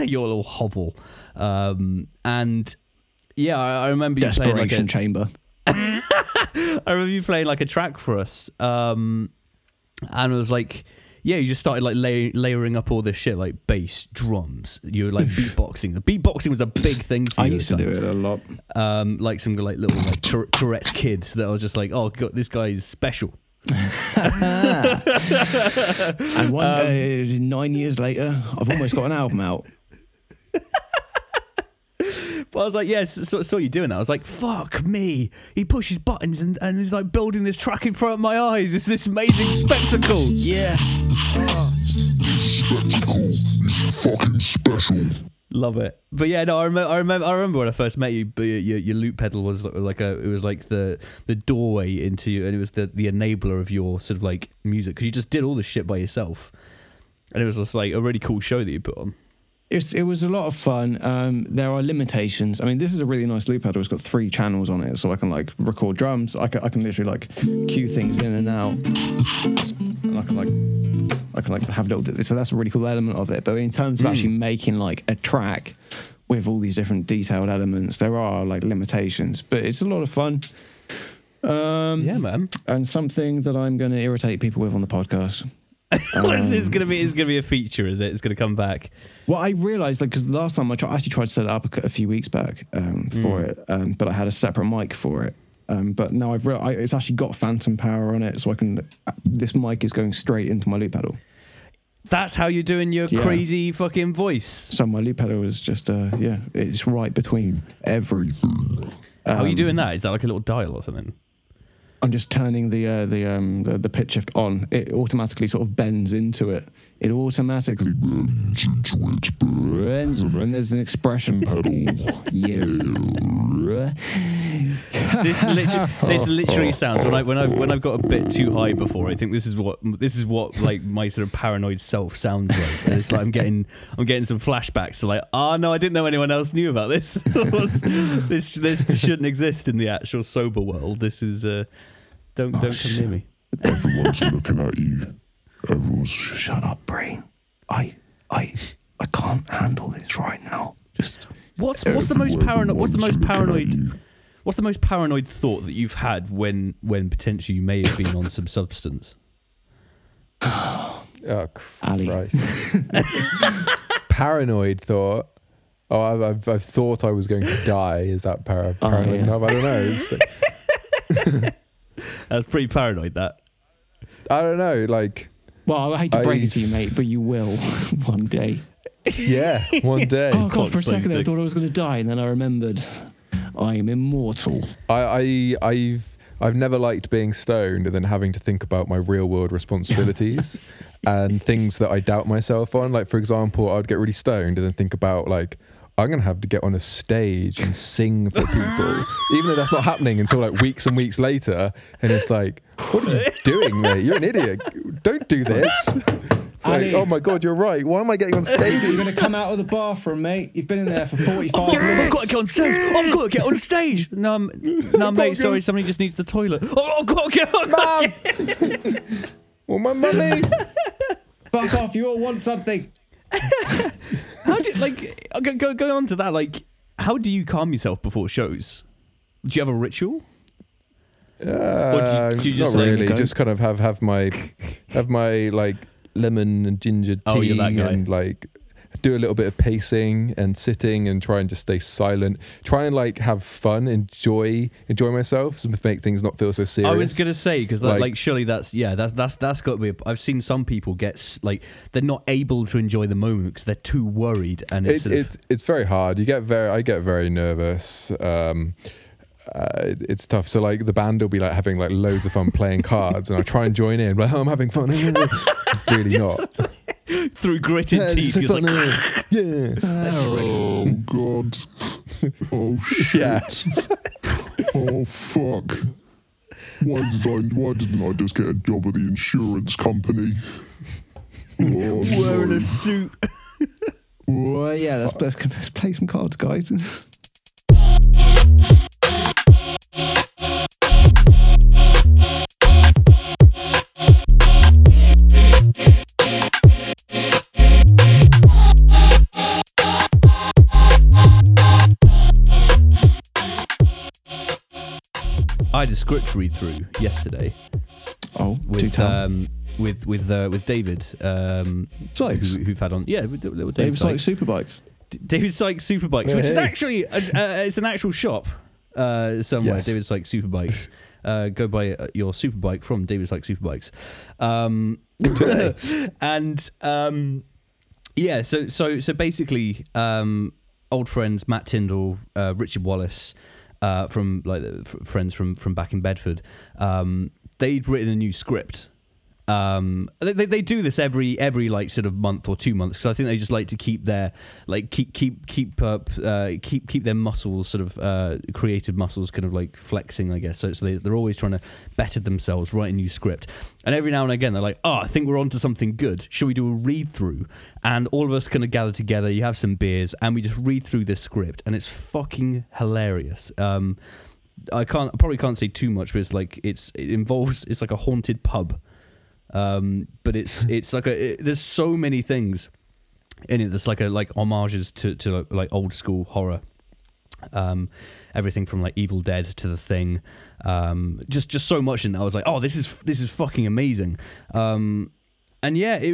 Your little hovel. And yeah, I remember you playing like a chamber. I remember you playing like a track for us, and it was like, yeah, you just started like layering up all this shit, like bass, drums. You were like beatboxing. The beatboxing was a big thing for you. I used to do it a lot. Like some like little like Tourette's kid that I was just like, oh god, this guy's special. And one day, 9 years later, I've almost got an album out. But I was like, yes, yeah, saw you doing that. I was like, fuck me. He pushes buttons and he's like building this track in front of my eyes. It's this amazing spectacle. Yeah. It's a spectacle. It's fucking special. Love it. But yeah, no, I remember when I first met you, but your loop pedal was like the doorway into you, and it was the enabler of your sort of like music, because you just did all this shit by yourself, and it was just like a really cool show that you put on. It was a lot of fun. There are limitations. I mean, this is a really nice loop pedal. It's got 3 channels on it, so I can like record drums. I can literally like cue things in and out, and I can have little. So that's a really cool element of it. But in terms of actually making like a track with all these different detailed elements, there are like limitations. But it's a lot of fun. Yeah, man. And something that I'm going to irritate people with on the podcast. It's going to be a feature, is it? It's going to come back. Well, I realised, like, because last time I actually tried to set it up a few weeks back for it, but I had a separate mic for it. But now I've realized it's actually got phantom power on it, so I can. This mic is going straight into my loop pedal. That's how you're doing your crazy fucking voice. So my loop pedal is just, it's right between everything. How are you doing that? Is that like a little dial or something? I'm just turning the pitch shift on. It automatically sort of bends into it. It automatically bends into it. Bends, and there's an expression pedal. Yeah. This literally sounds when I've got a bit too high before. I think this is what like my sort of paranoid self sounds like. And it's like I'm getting some flashbacks to like, no, I didn't know anyone else knew about this. This shouldn't exist in the actual sober world. This is don't come near me. Everyone's looking at you. Everyone's shut up, brain. I can't handle this right now. Just what's the most paranoid? What's the most paranoid thought that you've had when potentially you may have been on some substance? Oh, Christ. Paranoid thought. Oh, I've thought I was going to die. Is that paranoid enough? I don't know. That's pretty paranoid, that. I don't know, like... Well, I hate to break it to you, mate, but you will one day. Yeah, one day. Oh, God, for a second I thought I was going to die, and then I remembered... I'm immortal. I've never liked being stoned and then having to think about my real world responsibilities and things that I doubt myself on. Like, for example, I'd get really stoned and then think about like, I'm going to have to get on a stage and sing for people, even though that's not happening until like weeks and weeks later. And it's like, what are you doing, mate? You're an idiot. Don't do this. Like, oh my God, you're right. Why am I getting on stage? You're going to come out of the bathroom, mate. You've been in there for 45 minutes. I've got to get on stage. I've got to get on stage. No, mate, sorry, somebody just needs the toilet. Oh, I've got to get on. Mum! Well, my mummy. Fuck off, you all want something. How do you, like, go on to that, like, how do you calm yourself before shows? Do you have a ritual? Do you just not really. Just kind of have my like lemon and ginger tea and like do a little bit of pacing and sitting and try and just stay silent. Try and like have fun, enjoy myself, so make things not feel so serious. I was gonna say because like surely that's got to be. I've seen some people get like they're not able to enjoy the moment because they're too worried, and it's very hard. I get very nervous. It's tough. So like the band will be like having like loads of fun playing cards, and I try and join in. Like, oh, I'm having fun. Really not. Through gritted teeth, you're like, yeah. Oh God. Oh shit. Yeah. Oh fuck. Why didn't I just get a job at the insurance company? Oh, wearing a suit. Well, yeah. Let's play some cards, guys. I had a script read through yesterday. Oh, with David Sykes, who've had on. Yeah, with David Sykes Superbikes. David Sykes Superbikes, which is actually it's an actual shop somewhere. Yes. David Sykes Superbikes. Go buy your superbike from David Sykes Superbikes. And yeah, so basically, old friends Matt Tyndall, Richard Wallace. From like friends from back in Bedford, they'd written a new script. They do this every like sort of month or 2 months because I think they just like to keep their like keep their muscles sort of creative muscles kind of like flexing, I guess. So they're always trying to better themselves, write a new script, and every now and again they're like, oh, I think we're onto something good. Should we do a read through? And all of us kind of gather together. You have some beers, and we just read through this script, and it's fucking hilarious. I probably can't say too much, but it's like it's like a haunted pub. But it's like there's so many things in it. There's like homages to like old school horror, everything from like Evil Dead to The Thing, just so much in that. I was like, oh, this is fucking amazing, and yeah, it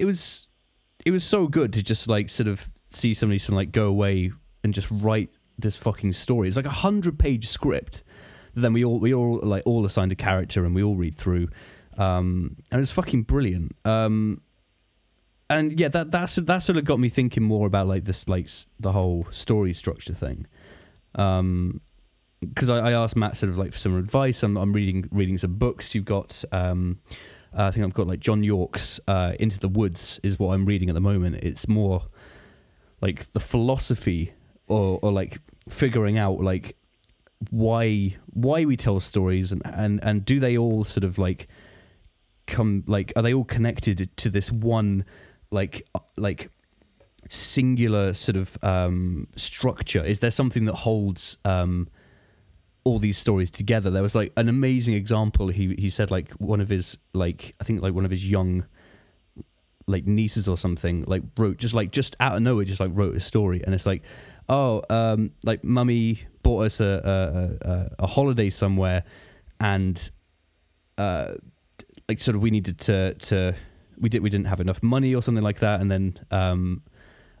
was so good to just like sort of see somebody sort of like go away and just write this fucking story. It's like 100-page script. Then we all like all assigned a character and we all read through. And it's fucking brilliant. And yeah, that sort of got me thinking more about like this, like the whole story structure thing. Because I asked Matt sort of like for some advice. I'm reading some books. You've got, I think I've got like John York's Into the Woods is what I'm reading at the moment. It's more like the philosophy or like figuring out like why we tell stories and do they all sort of like. Come like are they all connected to this one like singular sort of structure? Is there something that holds all these stories together? There was like an amazing example he said like one of his like I think like one of his young like nieces or something like wrote just out of nowhere just like wrote a story, and it's like like mummy bought us a holiday somewhere, and like sort of we needed we didn't have enough money or something like that, and then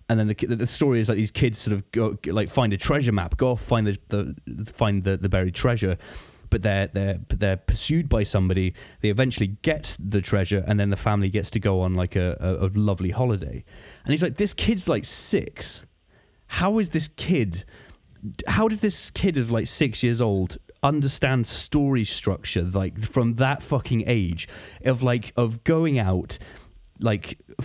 the story is like these kids sort of go like find a treasure map, go off find the buried treasure, but they're pursued by somebody. They eventually get the treasure, and then the family gets to go on like a lovely holiday. And he's like, this kid's like 6. How does this kid of like 6 years old understand story structure like from that fucking age of going out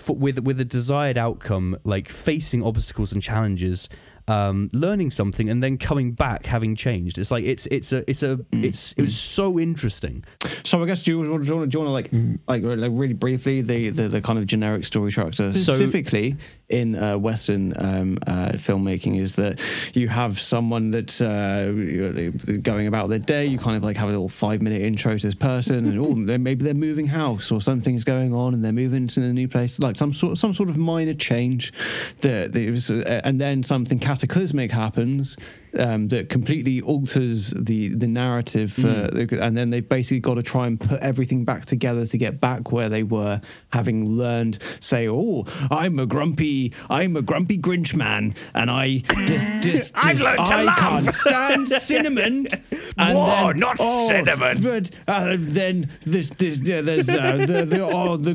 with a desired outcome, like facing obstacles and challenges, learning something and then coming back having changed. It's like it was so interesting. So I guess do you want to really briefly the kind of generic story structure specifically in Western filmmaking is that you have someone that's going about their day. You kind of like have a little 5-minute intro to this person, and maybe they're moving house or something's going on, and they're moving to a new place, like some sort of minor change. And then something cataclysmic happens that completely alters the narrative, and then they've basically got to try and put everything back together to get back where they were, having learned, say, I'm a grumpy Grinch man, and I can't stand cinnamon. And cinnamon. But then there's the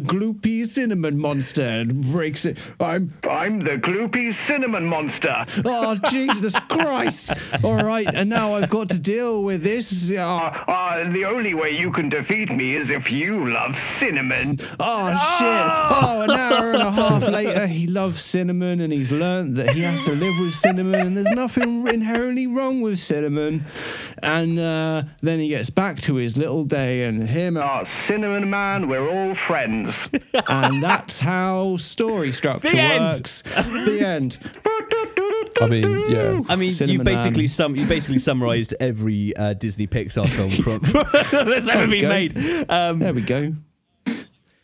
gloopy cinnamon monster breaks it. I'm the gloopy cinnamon monster. Oh, Jesus Christ. All right, and now I've got to deal with this. The only way you can defeat me is if you love cinnamon. Oh, shit. Oh, an hour and a half later, he loves cinnamon, and he's learned that he has to live with cinnamon, and there's nothing inherently wrong with cinnamon. And then he gets back to his little day, and Cinnamon Man, we're all friends. And that's how story structure works. The end. I mean, you basically summarised every Disney Pixar film that's ever been made. There we go.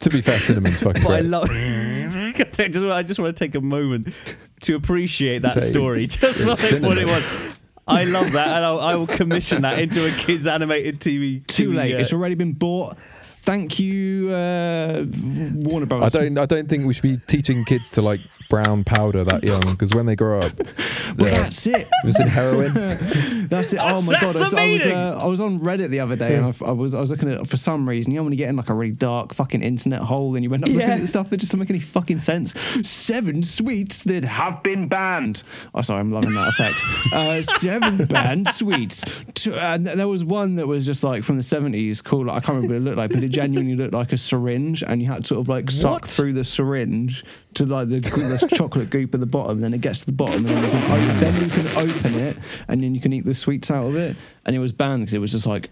To be fair, cinnamon's fucking great. I just want to take a moment to appreciate that story, just like what it was. I love that, and I will commission that into a kids' animated TV. Too late. It's already been bought. Thank you, Warner Bros. I don't think we should be teaching kids to like brown powder that young, because when they grow up, that's it. Was it heroin? That's it. Oh my god! I was on Reddit the other day, and I was looking at, for some reason, you know when you get in like a really dark fucking internet hole, and you end up looking at stuff that just doesn't make any fucking sense. 7 sweets that have been banned. Oh, sorry, I'm loving that effect. 7 banned sweets. And there was one that was just like from the 70s, called, I can't remember what it looked like, but it genuinely looked like a syringe, and you had to sort of like suck through the syringe to like the chocolate goop at the bottom, then it gets to the bottom, and then you can open it, and then you can eat the sweets out of it. And it was banned because it was just like,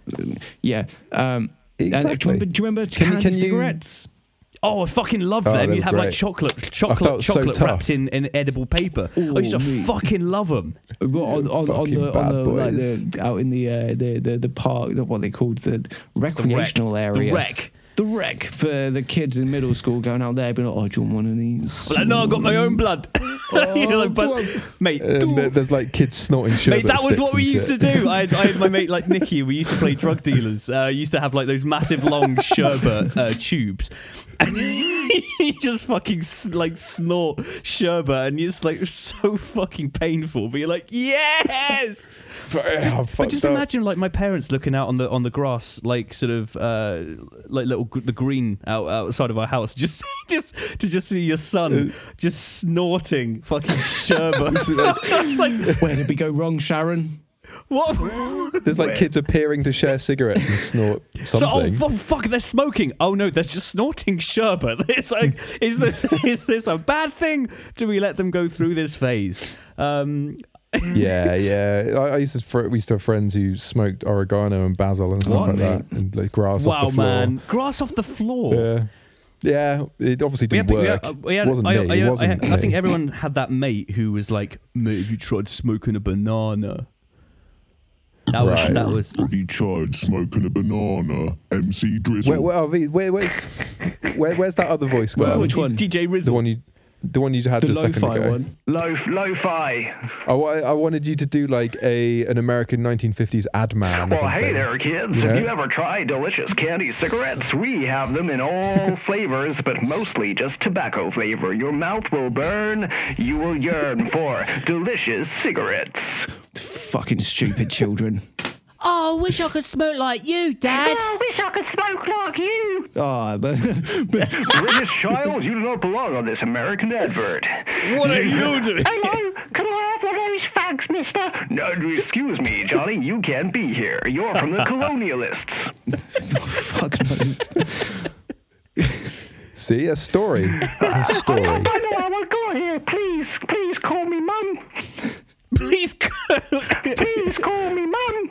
exactly. And do you remember candy cigarettes? Oh, I fucking loved them. You'd have like chocolate wrapped in edible paper. Ooh, I used to fucking love them. Out in the park, what they called the recreational area. The rec for the kids in middle school, going out there, being like, "Oh, do you want one of these?" Like, no, I've got my own blood. There's like kids snorting shit. Mate, that was what we used to do. I had my mate like Nicky. We used to play drug dealers. Used to have like those massive long sherbet tubes, and you just fucking like snort sherbet, and it's like so fucking painful. But you're like, yes. But just imagine like my parents looking out on the grass, like sort of the green outside of our house, just to see your son just snorting fucking sherbet. Like, where did we go wrong, Sharon? What? There's like kids appearing to share cigarettes and snort something. So, oh fuck, they're smoking. Oh no, they're just snorting sherbet. It's like, is this a bad thing? Do we let them go through this phase? We used to have friends who smoked oregano and basil and stuff like that, and like grass off the floor. Wow, man, grass off the floor. Yeah, it obviously didn't work. It wasn't me. I think everyone had that mate who was like, "Mate, have you tried smoking a banana?" That was. Have you tried smoking a banana, MC Drizzle? Where's that other voice? Which one? DJ Rizzle. The one you had the just a second ago. One. Lo-fi. I wanted you to do like an American 1950s ad man. Well, hey there, kids. Have you ever tried delicious candy cigarettes? We have them in all flavors, but mostly just tobacco flavor. Your mouth will burn. You will yearn for delicious cigarettes. Fucking stupid children. Oh, I wish I could smoke like you, Dad. Oh, I wish I could smoke like you. Oh, but British child, you do not belong on this American advert. What are you doing? Hello, can I have one of those fags, mister? No, excuse me, Johnny, you can't be here. You're from the colonialists. Fuck no. See, a story. I don't know how I got here. Please call me Mum. Please call me Mum.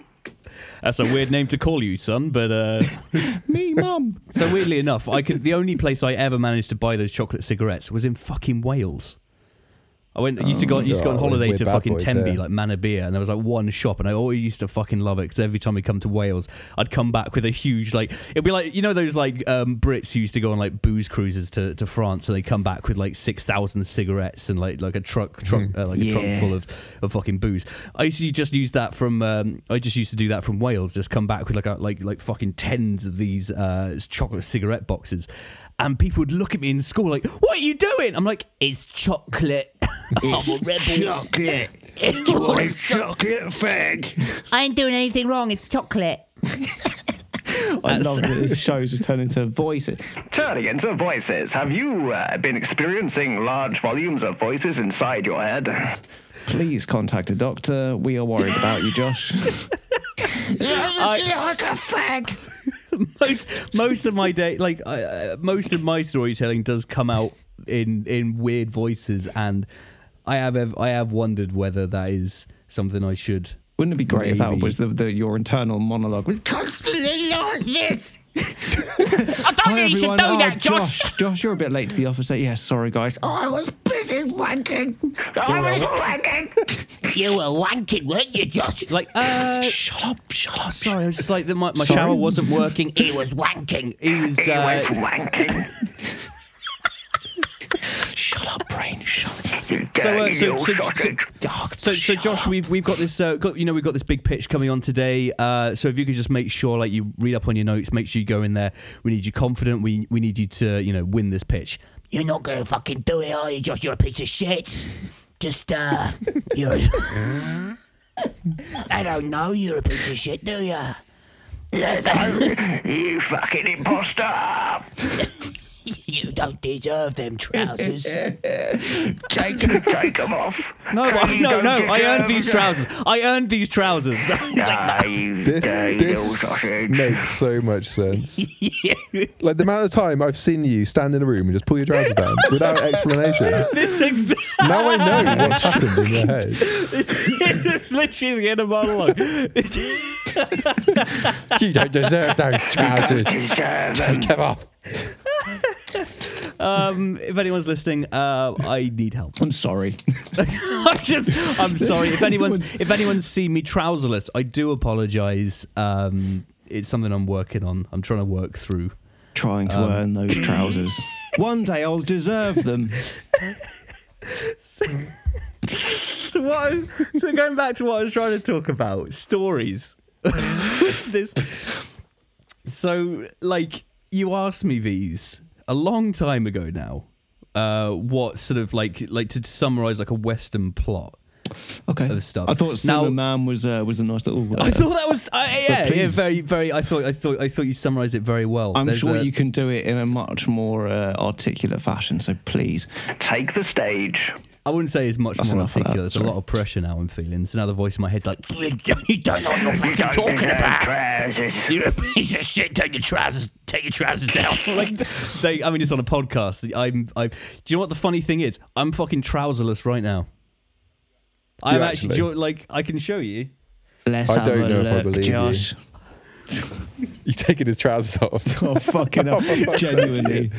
That's a weird name to call you, son, but... Me, Mum. So weirdly enough, the only place I ever managed to buy those chocolate cigarettes was in fucking Wales. I used to go on holiday to fucking Tenby, like Manabia, and there was like one shop, and I always used to fucking love it because every time we come to Wales, I'd come back with a huge, like, it'd be like, you know, those like Brits who used to go on like booze cruises to France, and they come back with like 6,000 cigarettes and like a truck a truck full of fucking booze. I used to just use that from I used to do that from Wales, just come back with like fucking tens of these chocolate cigarette boxes. And people would look at me in school like, "What are you doing?" I'm like, "It's chocolate." It's I'm a rebel. Chocolate. What a chocolate fag. I ain't doing anything wrong. It's chocolate. I love that this show's just turning into voices. Turning into voices. Have you been experiencing large volumes of voices inside your head? Please contact a doctor. We are worried about you, Josh. You're a fag. Most of my day, like most of my storytelling, does come out in weird voices, and I have wondered whether that is something I should. Wouldn't it be great if that was your internal monologue? Was constantly like this. I don't think you should know that, Josh. Josh, you're a bit late to the office. Yeah, sorry, guys. Oh, I was busy wanking. You were wanking, weren't you, Josh? Like, shut up. Sorry, I was just like, my shower wasn't working. He was wanking. He was wanking. Shut up, brain. Shut up. So Josh, we've got this. We've got this big pitch coming on today. So if you could just make sure, like, you read up on your notes, make sure you go in there. We need you confident. We need you to, win this pitch. You're not gonna fucking do it, are you, Josh? You're a piece of shit. Just you're. I don't know. You're a piece of shit, do you? You fucking imposter. You don't deserve them trousers. Take them off. No. I earned these trousers. This makes so much sense. Yeah. Like the amount of time I've seen you stand in a room and just pull your trousers down without explanation. Now I know what's happened in your head. It's just literally the end of monologue. You don't deserve those trousers. Take them off. If anyone's listening, I need help. I'm sorry. I'm sorry. If anyone's seen me trouserless, I do apologise. It's something I'm working on. I'm trying to work through. Trying to earn those trousers. One day I'll deserve them. So going back to what I was trying to talk about, stories. You asked me, Veez, a long time ago now, what sort of like to summarise like a Western plot. Okay. Of stuff. I thought Silver Man was a nice little. I thought that was very, very. I thought you summarised it very well. I'm sure you can do it in a much more articulate fashion. So please take the stage. I wouldn't say it's much more articulate. There's a lot of pressure now I'm feeling. So now the voice in my head's like, you don't know what you're fucking talking about. Trousers. You're a piece of shit. Take your trousers down. It's on a podcast. Do you know what the funny thing is? I'm fucking trouserless right now. I'm actually like, I can show you. I don't know if I believe Josh. You're taking his trousers off. Oh, fucking up. Genuinely.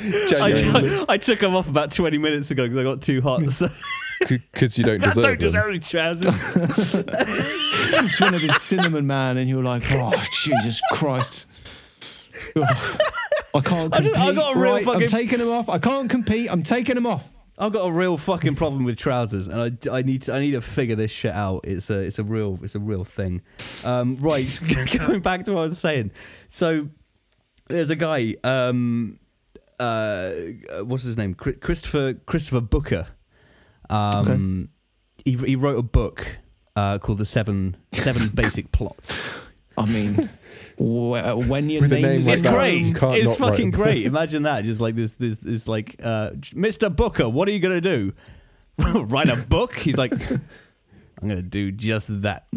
I took them off about 20 minutes ago because I got too hot. Because you don't deserve any trousers. You just wanted to be Cinnamon Man and you were like, oh, Jesus Christ. I can't compete. I'm taking them off. I can't compete. I'm taking them off. I've got a real fucking problem with trousers, and I need to figure this shit out. It's a real thing. Right, going back to what I was saying. So there's a guy. What's his name? Christopher Booker. He wrote a book called The Seven Basic Plots. I mean. When your name is great, it's fucking great. Imagine that, just like this like Mr. Booker, what are you gonna do? Write a book? He's like, I'm gonna do just that.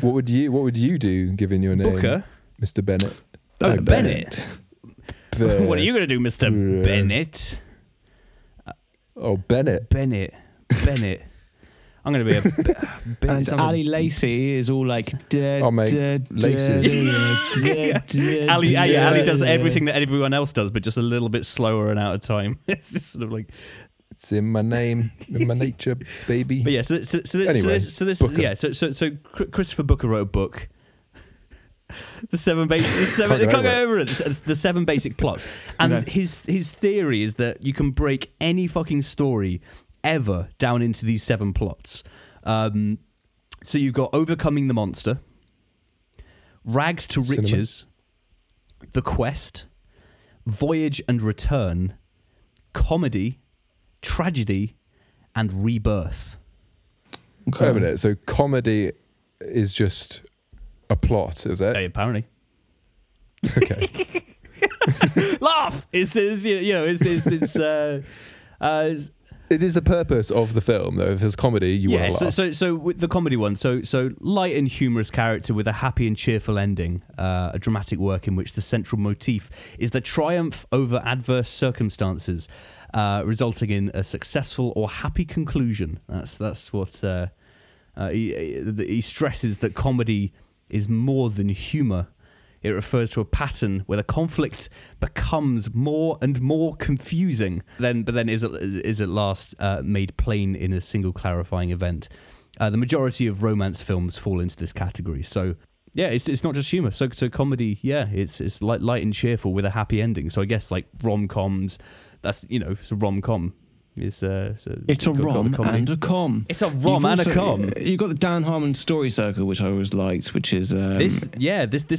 What would you do given your name, Booker? Mr. Bennett. Oh, Bennett. What are you gonna do, Mr. Bennett? Oh, Bennett. I'm going to be a bit... And Ali Lacey is all like... Oh, mate. Laces. Ali does everything that everyone else does, but just a little bit slower and out of time. It's just sort of like... It's in my name, in my nature, baby. But yeah, so Christopher Booker wrote a book. The seven basic plots, and his theory is that you can break any fucking story ever down into these seven plots. So you've got overcoming the monster, rags to riches, the quest, voyage and return, comedy, tragedy, and rebirth. Okay. Wait a minute. So comedy is just a plot, is it? Hey, apparently. Okay. Laugh. It is the purpose of the film, though. If it's comedy, you want to laugh. So with the comedy one. So light and humorous character with a happy and cheerful ending. A dramatic work in which the central motif is the triumph over adverse circumstances, resulting in a successful or happy conclusion. That's what he stresses, that comedy is more than humor. It refers to a pattern where the conflict becomes more and more confusing, but then is at last made plain in a single clarifying event. The majority of romance films fall into this category. So yeah, it's not just humor. So comedy, yeah, it's light and cheerful with a happy ending. So I guess like rom-coms. That's, it's a rom-com. It's a rom and a com. It's a rom and a com. You've got the Dan Harmon story circle, which I always liked, which is this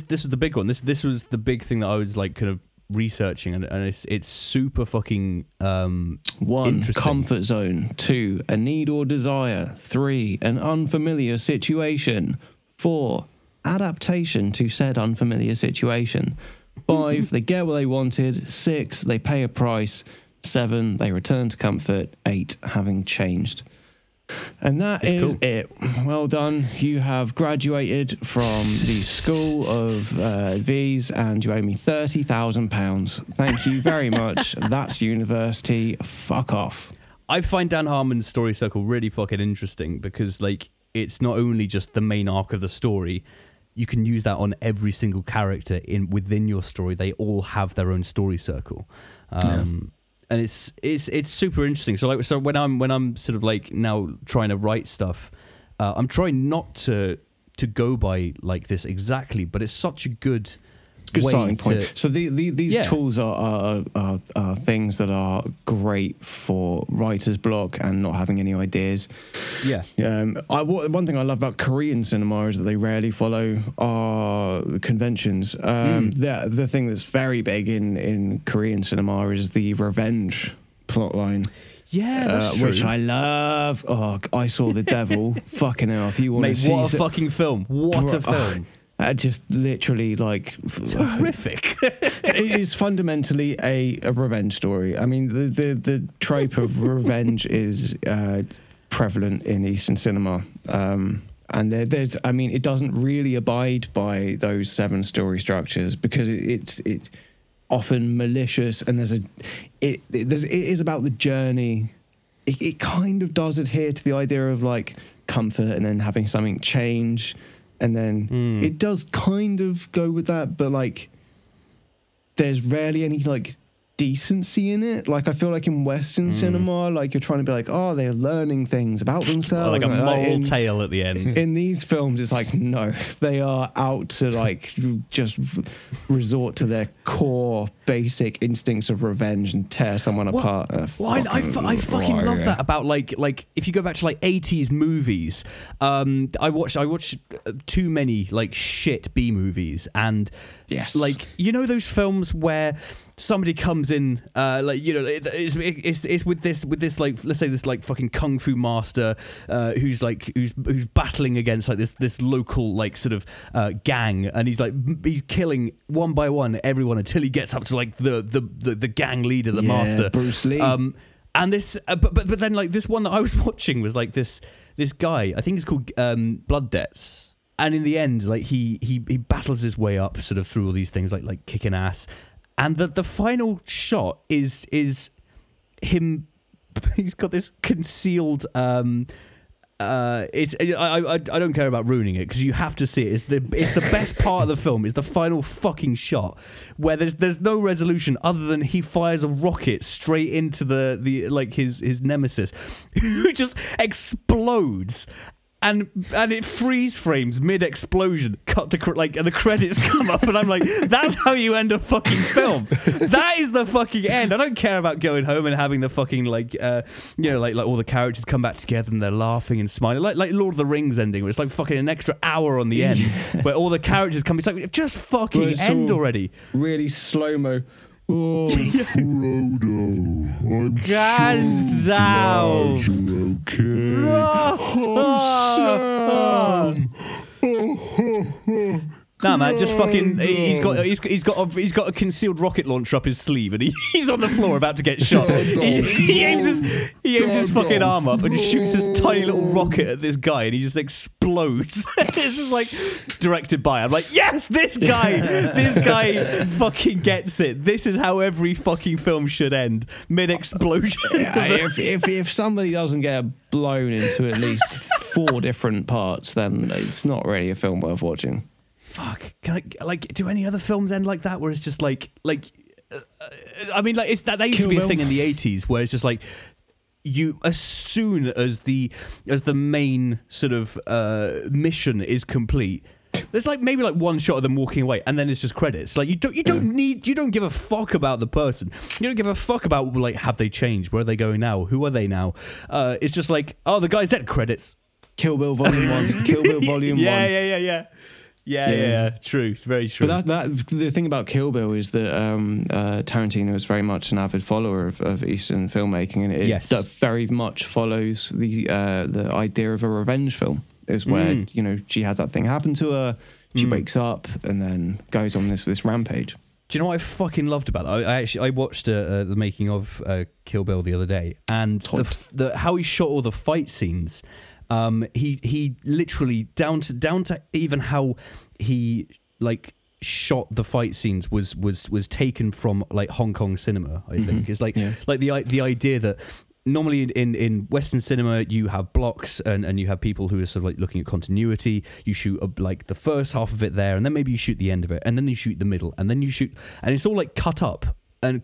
was the big one. This was the big thing that I was like kind of researching, and it's super fucking one, comfort zone; two, a need or desire; three, an unfamiliar situation; four, adaptation to said unfamiliar situation; five, they get what they wanted; six, they pay a price; seven, they return to comfort; eight, having changed. And that is it. Well done. You have graduated from the school of V's, and you owe me £30,000. Thank you very much. That's university. Fuck off. I find Dan Harmon's story circle really fucking interesting because, like, it's not only just the main arc of the story. You can use that on every single character within your story. They all have their own story circle. And it's super interesting. So when I'm sort of like now trying to write stuff, I'm trying not to go by like this exactly, but it's such a good starting point. So these tools are things that are great for writer's block and not having any ideas. Yeah. One thing I love about Korean cinema is that they rarely follow our conventions. The thing that's very big in Korean cinema is the revenge plotline. Yeah, that's true. Which I love. Oh, I Saw the Devil. Fucking hell! If you want to see, what a fucking film! What a film! Just literally like... It's horrific. It is fundamentally a revenge story. I mean, the trope of revenge is prevalent in Eastern cinema. And there's... I mean, it doesn't really abide by those seven story structures because it's often malicious, and it is about the journey. It kind of does adhere to the idea of like comfort and then having something change. And then it does kind of go with that, but like there's rarely any like decency in it. Like I feel like in Western cinema, like you're trying to be like, oh, they're learning things about themselves. Like a moral tale at the end. In these films, it's like, no, they are out to like just resort to their core basic instincts of revenge and tear someone apart. I fucking love that about like if you go back to like 80s movies, I watched too many like shit B movies, and yes, like those films where somebody comes in, it's with this like, let's say this like fucking kung fu master who's battling against like this local like sort of gang, and he's killing one by one everyone until he gets up to like the gang leader, the master, Bruce Lee. And this, but then like this one that I was watching was like this guy, I think it's called Blood Debts. And in the end, like he battles his way up sort of through all these things, like kicking ass. And the final shot is him. He's got this concealed I don't care about ruining it because you have to see it. It's the best part of the film. It's the final fucking shot where there's no resolution other than he fires a rocket straight into the like his nemesis, who just explodes. And it freeze frames mid explosion, cut to and the credits come up, and I'm like, that's how you end a fucking film. That is the fucking end. I don't care about going home and having the fucking like all the characters come back together and they're laughing and smiling, like Lord of the Rings ending, where it's like fucking an extra hour on the end, where all the characters come. It's like just fucking end already. Really slow mo. Oh, Frodo, I'm so glad you're okay. Oh, Sam. Nah, man, just fucking. He's got a concealed rocket launcher up his sleeve, and he's on the floor about to get shot. He aims his fucking arm up and shoots this tiny little rocket at this guy, and he just explodes. This is like directed by. I'm like, yes, this guy fucking gets it. This is how every fucking film should end, mid-explosion. If somebody doesn't get blown into at least 4 different parts, then it's not really a film worth watching. Fuck. Can I, do any other films end like that, where it's just it's that used to be a thing in the 80s, where it's just like, you, as soon as the main sort of mission is complete, there's like maybe like one shot of them walking away, and then it's just credits. Like you don't give a fuck about the person. You don't give a fuck about like, have they changed? Where are they going now? Who are they now? It's just like, oh, the guy's dead. Credits. Kill Bill Volume 1. Kill Bill Volume 1. Yeah. Yeah, true, very true. But the thing about Kill Bill is that Tarantino is very much an avid follower of Eastern filmmaking, and it very much follows the idea of a revenge film, is where she has that thing happen to her, she wakes up, and then goes on this rampage. Do you know what I fucking loved about that? I watched the making of Kill Bill the other day, and the how he shot all the fight scenes. He literally down to even how he like shot the fight scenes was taken from like Hong Kong cinema. I think it's like the idea that normally in Western cinema you have blocks and you have people who are sort of like looking at continuity. You shoot like the first half of it there, and then maybe you shoot the end of it, and then you shoot the middle, and then you shoot, and it's all like cut up. And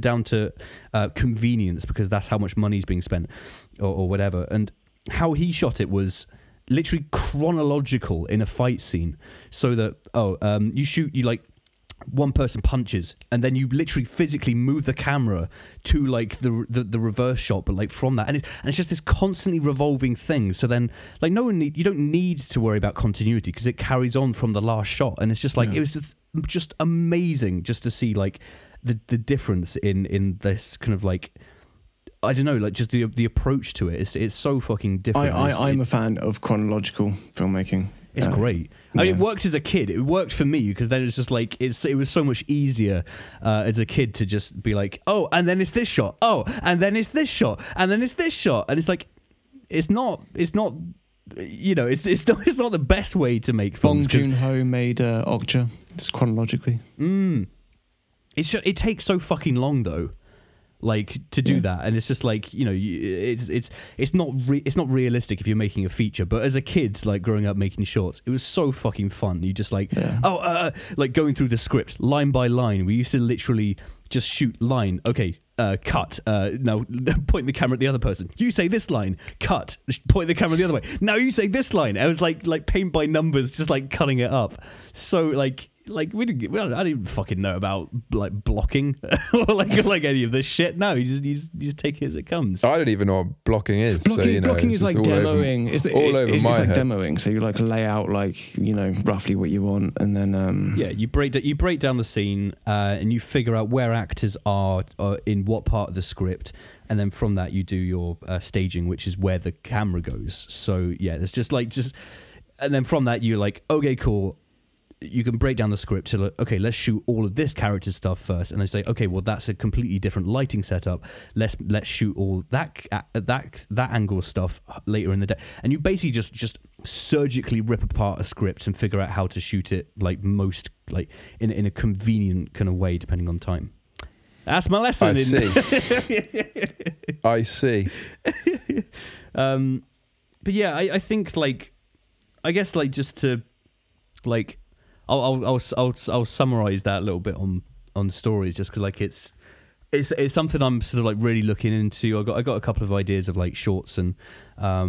down to convenience, because that's how much money's being spent or whatever. And how he shot it was literally chronological in a fight scene, so that one person punches, and then you literally physically move the camera to like the reverse shot, but like from that, and it's just this constantly revolving thing. So then, like, you don't need to worry about continuity because it carries on from the last shot, and it's just like it was just amazing just to see like the difference in this kind of like. I don't know, like just the approach to it. It's so fucking different. I'm a fan of chronological filmmaking. It's great. I mean, it worked as a kid. It worked for me because then it's just like it was so much easier as a kid to just be like, oh, and then it's this shot. Oh, and then it's this shot. And then it's this shot. And it's like, it's not. You know, it's not the best way to make films. Bong Joon Ho made Okja. It's chronologically. It takes so fucking long though. Like to do that, and it's just like, you know, it's not realistic if you're making a feature. But as a kid, like growing up making shorts, it was so fucking fun. You just like like going through the script line by line. We used to literally just shoot line. Okay, cut. Now point the camera at the other person. You say this line. Cut. Point the camera the other way. Now you say this line. I was like paint by numbers, just like cutting it up. So like. Like I didn't fucking know about like blocking or like any of this shit. No, you just take it as it comes. I don't even know what blocking is. Blocking is like demoing. It's all over my head. It's like demoing. So you like lay out like, you know, roughly what you want, and then you break down the scene and you figure out where actors are in what part of the script. And then from that you do your staging, which is where the camera goes. So yeah, it's just and then from that you're like, okay, cool. You can break down the script to, okay, let's shoot all of this character stuff first, and they say, okay, well that's a completely different lighting setup. Let's shoot all that angle stuff later in the day, and you basically just surgically rip apart a script and figure out how to shoot it like most like in a convenient kind of way depending on time. That's my lesson. I see. But yeah, I think, like, I guess, like, just to, like, I'll summarize that a little bit on stories, just because, like, it's something I'm sort of like really looking into. I got a couple of ideas of like shorts and I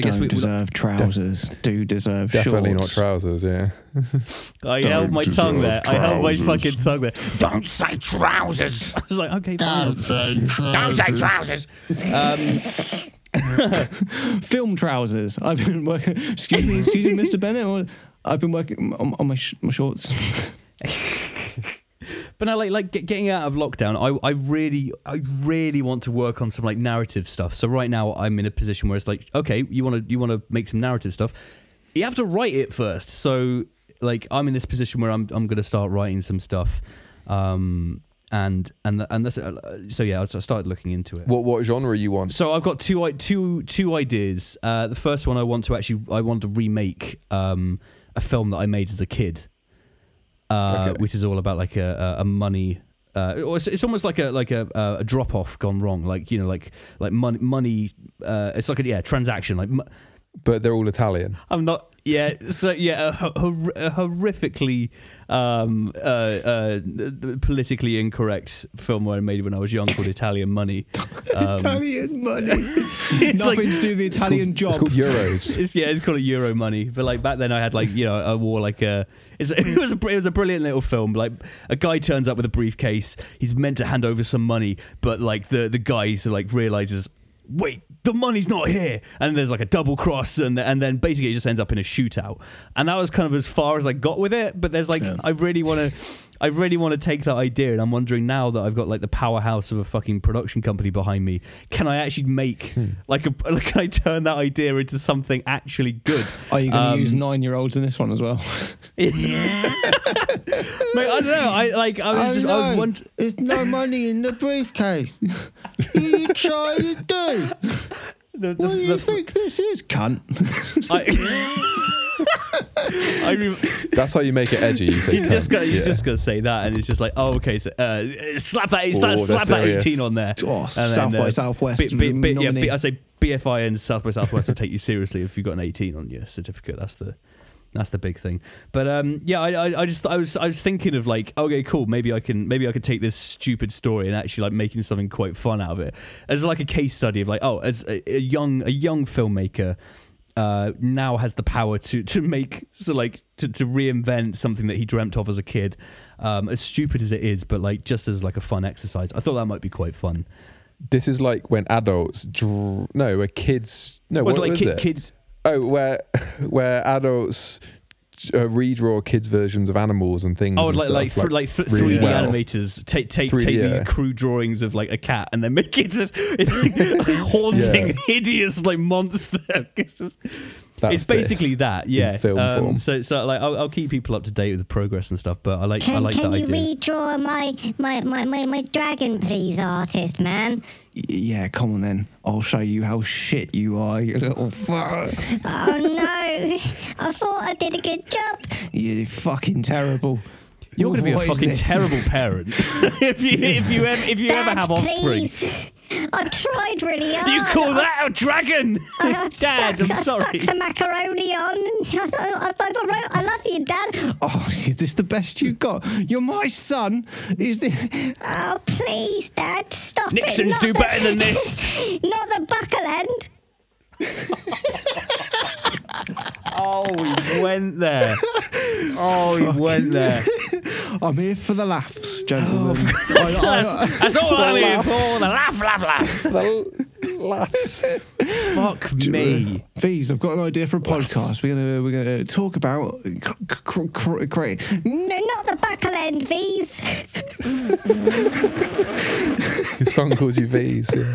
guess we deserve trousers. Do deserve definitely shorts. Not trousers. Yeah. I held my tongue there. Trousers. I held my fucking tongue there. Don't say trousers. I was like, okay, fine. Don't say trousers. Film trousers. I've been working. Excuse me, Mr. Bennett. I've been working on my shorts. But now, like getting out of lockdown, I really want to work on some like narrative stuff. So right now I'm in a position where it's like, okay, you want to make some narrative stuff, you have to write it first. So like I'm in this position where I'm going to start writing some stuff, and that's so yeah. I started looking into it. What genre you want? So I've got two ideas. The first one I want to remake a film that I made as a kid. Okay. Which is all about like a money, or it's almost like a drop off gone wrong, like, you know, like money. It's like a transaction, like. But they're all Italian. I'm not. Yeah. So yeah, a horrifically politically incorrect film where I made when I was young called Italian Money. Italian Money. It's nothing to do with the Italian job. It's called Euros. It's called a Euro Money. But like back then, I had like, you know, I wore like a. It was a brilliant little film. Like a guy turns up with a briefcase. He's meant to hand over some money, but like the guy like realizes, wait, the money's not here, and there's like a double cross, and then basically it just ends up in a shootout. And that was kind of as far as I got with it. But there's like, yeah. I really want to take that idea, and I'm wondering now that I've got like the powerhouse of a fucking production company behind me, can I actually make can I turn that idea into something actually good? Are you going to use 9-year-olds in this one as well? Mate, I don't know. There's no money in the briefcase. What are you trying to do? What do you think this is, cunt? That's how you make it edgy. You just gotta say that, and it's just like, oh, okay, so slap that 18 on there. Oh, South by Southwest. I say BFI and South by Southwest will take you seriously if you've got an 18 on your certificate. That's the big thing. But I was thinking of like, okay, cool, maybe I could take this stupid story and actually like making something quite fun out of it as like a case study of like, oh, as a young filmmaker. Now has the power to make, so like to reinvent something that he dreamt of as a kid, as stupid as it is, but like just as like a fun exercise. I thought that might be quite fun. This is like when adults where adults redraw kids' versions of animals and things. Oh, and like 3D animators take these crude drawings of like a cat and then make it this haunting, hideous like monster. It's basically that. Film form. So like I'll keep people up to date with the progress and stuff. But I like that idea. Can you redraw my dragon, please, artist man? Yeah, come on then. I'll show you how shit you are, you little fuck. Oh no! I thought I did a good job. You're fucking terrible. You're going to be a fucking terrible parent if you Dad, ever have offspring. Please. I tried really hard. You call that a dragon? Dad, I'm sorry. I stuck the macaroni on. I love you, Dad. Oh, is this the best you got? You're my son. Is this... Oh, please, Dad, stop Nixon's it. Nixon's do better than this. Not the buckle end. He went there. I'm here for the laughs, gentlemen. Oh, that's all I'm here for. The laughs. The laughs. Fuck me. Veez, I've got an idea for a podcast. We're gonna talk about great. No, not the buckle end, Veez. His song calls you Veez. Yeah.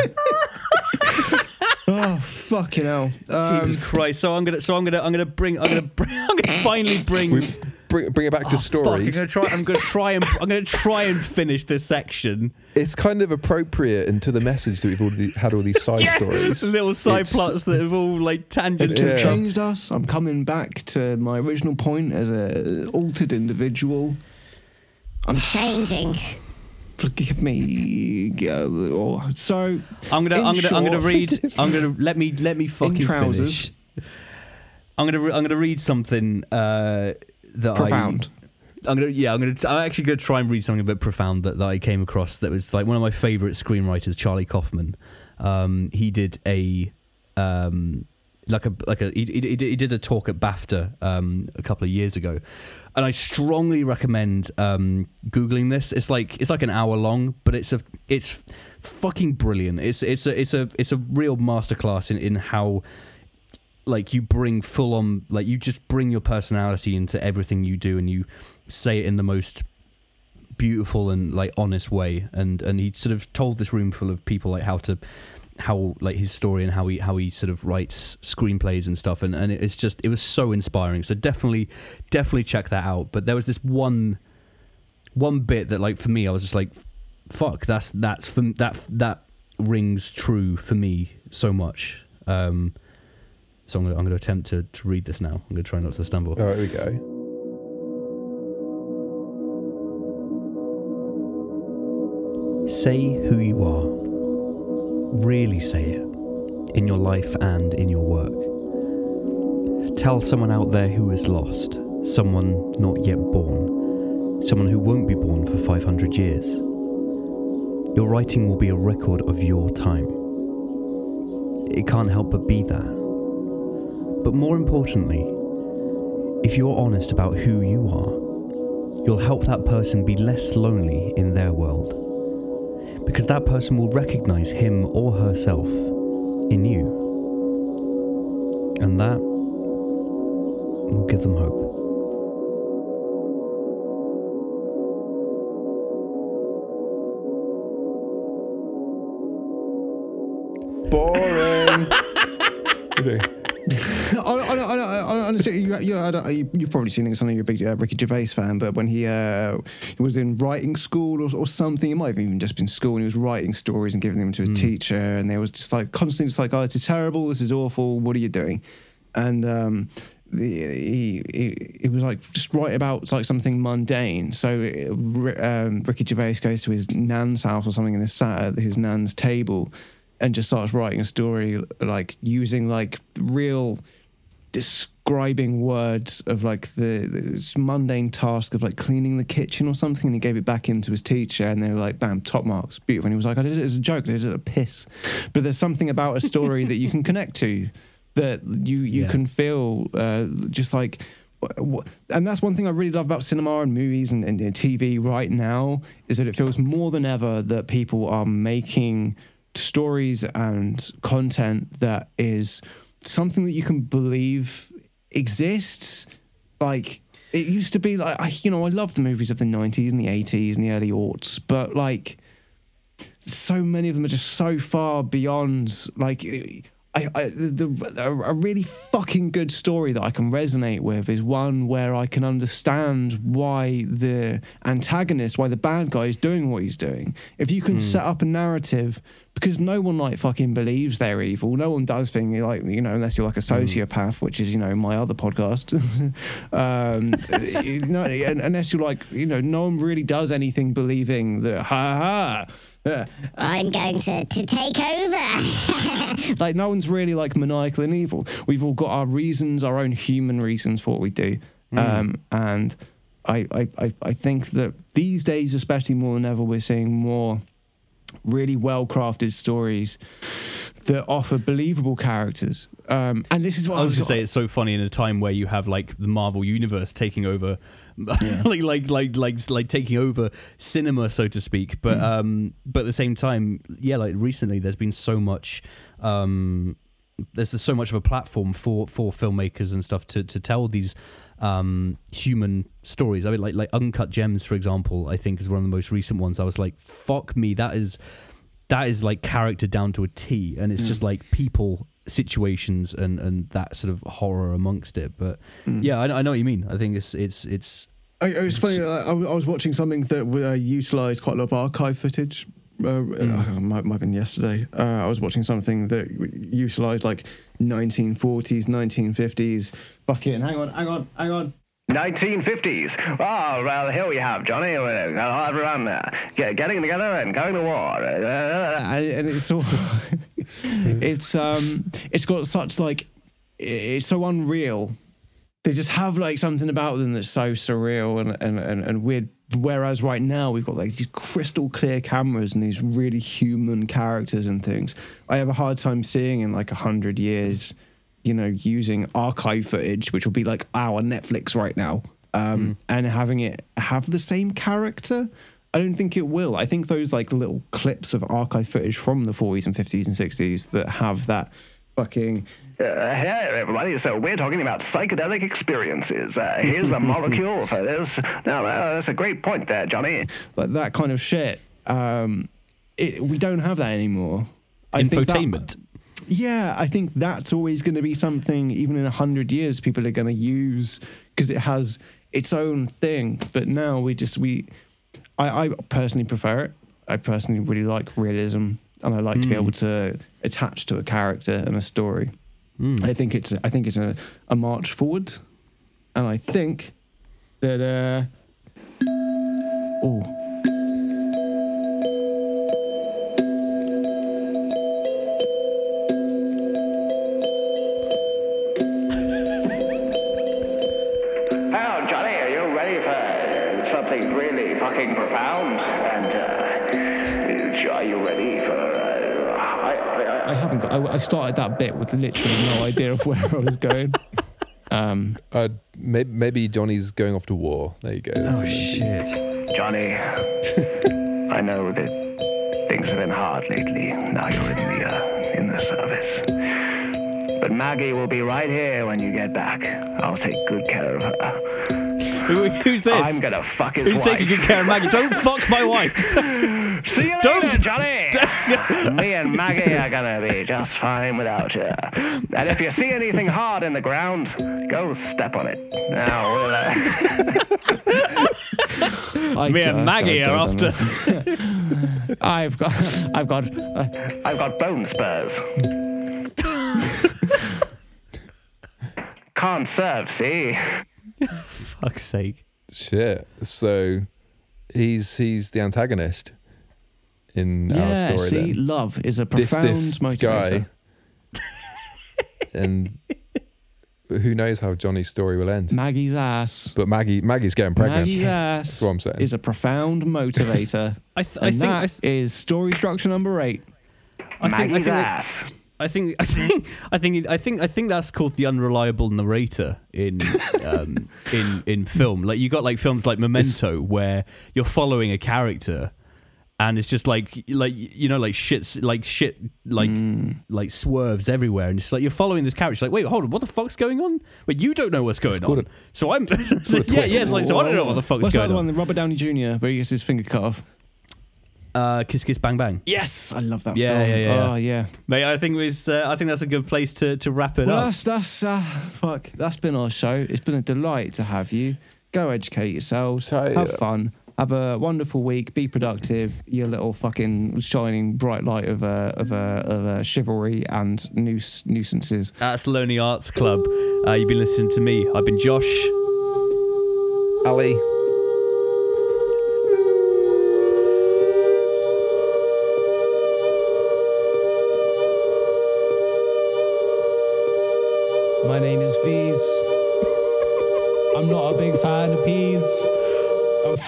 Oh, fucking hell! Jesus Christ! So I'm gonna finally bring it back to stories. I'm gonna try and finish this section. It's kind of appropriate into the message that we've already had all these side stories, little side plots that have all like tangent. It's changed us. I'm coming back to my original point as an altered individual. I'm changing. forgive me. So I'm gonna read something that profound. I'm actually gonna try and read something a bit profound that I came across that was like one of my favorite screenwriters, Charlie Kaufman. He did a talk at BAFTA a couple of years ago, and I strongly recommend googling this. It's like an hour long, but it's fucking brilliant. It's a real masterclass in how like you bring full on, like you just bring your personality into everything you do, and you say it in the most beautiful and like honest way. And he sort of told this room full of people like how his story and how he sort of writes screenplays and stuff, and it's just, it was so inspiring. So definitely check that out. But there was this one bit that, like, for me, I was just like, fuck, that rings true for me so much. So I'm going to attempt to read this now. I'm going to try not to stumble. All right, here we go. Say who you are. Really say it, in your life and in your work. Tell someone out there who is lost, someone not yet born, someone who won't be born for 500 years. Your writing will be a record of your time. It can't help but be that. But more importantly, if you're honest about who you are, you'll help that person be less lonely in their world. Because that person will recognize him or herself in you. And that will give them hope. Boring. You've probably seen it, because I know you're a big Ricky Gervais fan, but when he was in writing school or something, it might have even just been school, and he was writing stories and giving them to a teacher, and there was just like constantly just like, oh, this is terrible, this is awful, what are you doing? And he was like, just write about like something mundane. So Ricky Gervais goes to his nan's house or something and is sat at his nan's table and just starts writing a story, like using like real describing words of like the mundane task of like cleaning the kitchen or something, and he gave it back into his teacher, and they were like, bam, top marks, beautiful. And he was like, I did it as a joke, I did it a piss. But there's something about a story that you can connect to, that you can feel just like. And that's one thing I really love about cinema and movies and TV right now, is that it feels more than ever that people are making stories and content that is something that you can believe exists. Like, it used to be like, I love the movies of the 90s and the 80s and the early aughts, but like so many of them are just so far beyond, like a really fucking good story that I can resonate with is one where I can understand why the antagonist, why the bad guy is doing what he's doing. If you can set up a narrative, because no one like fucking believes they're evil. No one does things like, you know, unless you're like a sociopath, which is, you know, my other podcast. You know, unless you're like, you know, no one really does anything believing that, ha ha. Yeah. I'm going to take over. Like, no one's really like maniacal and evil. We've all got our reasons, our own human reasons for what we do. And I think that these days, especially more than ever, we're seeing more really well-crafted stories that offer believable characters. And this is what I was going to say. It's so funny in a time where you have like the Marvel Universe taking over, like taking over cinema, so to speak. But but at the same time, yeah, like recently there's been so much. There's so much of a platform for filmmakers and stuff to tell these human stories. I mean, like Uncut Gems, for example, I think is one of the most recent ones. I was like, fuck me, that is like character down to a T, and it's just like people, situations, and that sort of horror amongst it. But yeah, I know what you mean. I think it's. It's funny. I was watching something that utilised quite a lot of archive footage. Might have been yesterday. I was watching something that utilised like 1940s, 1950s. Fucking hang on. 1950s. Oh, well, here we have Johnny, everyone getting together and going to war. And it's all, it's got such like, it's so unreal. They just have like something about them that's so surreal and weird. Whereas right now we've got like these crystal clear cameras and these really human characters and things. I have a hard time seeing in like 100 years, you know, using archive footage, which will be like our Netflix right now, and having it have the same character. I don't think it will. I think those like little clips of archive footage from the 40s and 50s and 60s that have that fucking... Hey, everybody, so we're talking about psychedelic experiences. Here's the molecule for this. Now, that's a great point there, Johnny. Like that kind of shit. We don't have that anymore. Infotainment. Yeah, I think that's always going to be something, even in 100 years, people are going to use because it has its own thing. But now I personally prefer it. I personally really like realism, and I like to be able to attach to a character and a story. I think it's a march forward, and I think that I started that bit with literally no idea of where I was going. Maybe Johnny's going off to war. There you go. Oh, shit. Johnny, I know that things have been hard lately. Now you're in the service. But Maggie will be right here when you get back. I'll take good care of her. Who's this? I'm going to fuck his wife. Who's taking good care of Maggie? Don't fuck my wife. See you later, Johnny. Me and Maggie are going to be just fine without you. And if you see anything hard in the ground, go step on it. Now we'll... Me and Maggie are off to... I've got bone spurs. Can't serve, see? Fuck's sake. Shit. So he's the antagonist. In our story, see, then. Love is a profound motivator. Guy, and who knows how Johnny's story will end? Maggie's ass. But Maggie's getting pregnant. Maggie's ass. That's what I'm saying. Is a profound motivator. I think that is story structure number 8. Maggie's ass. I think that's called the unreliable narrator in film. Like you got like films like Memento where you're following a character. And it's just like swerves everywhere, and it's like you're following this character. It's like, wait, hold on, what the fuck's going on? But you don't know what's going on. So I don't know what the fuck's going on. What's the other one? The Robert Downey Jr. where he gets his finger cut off. Kiss Kiss Bang Bang. Yes, I love that film. Yeah. Oh yeah, mate. I think that's a good place to wrap it up. Fuck. That's been our show. It's been a delight to have you. Go educate yourselves. Have fun. Have a wonderful week. Be productive. Your little fucking shining bright light of chivalry and nuisances. That's Lonely Arts Club. You've been listening to me. I've been Josh, Ali, my name is Veez. I'm not a big fan of peas.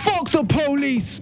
Fuck the police!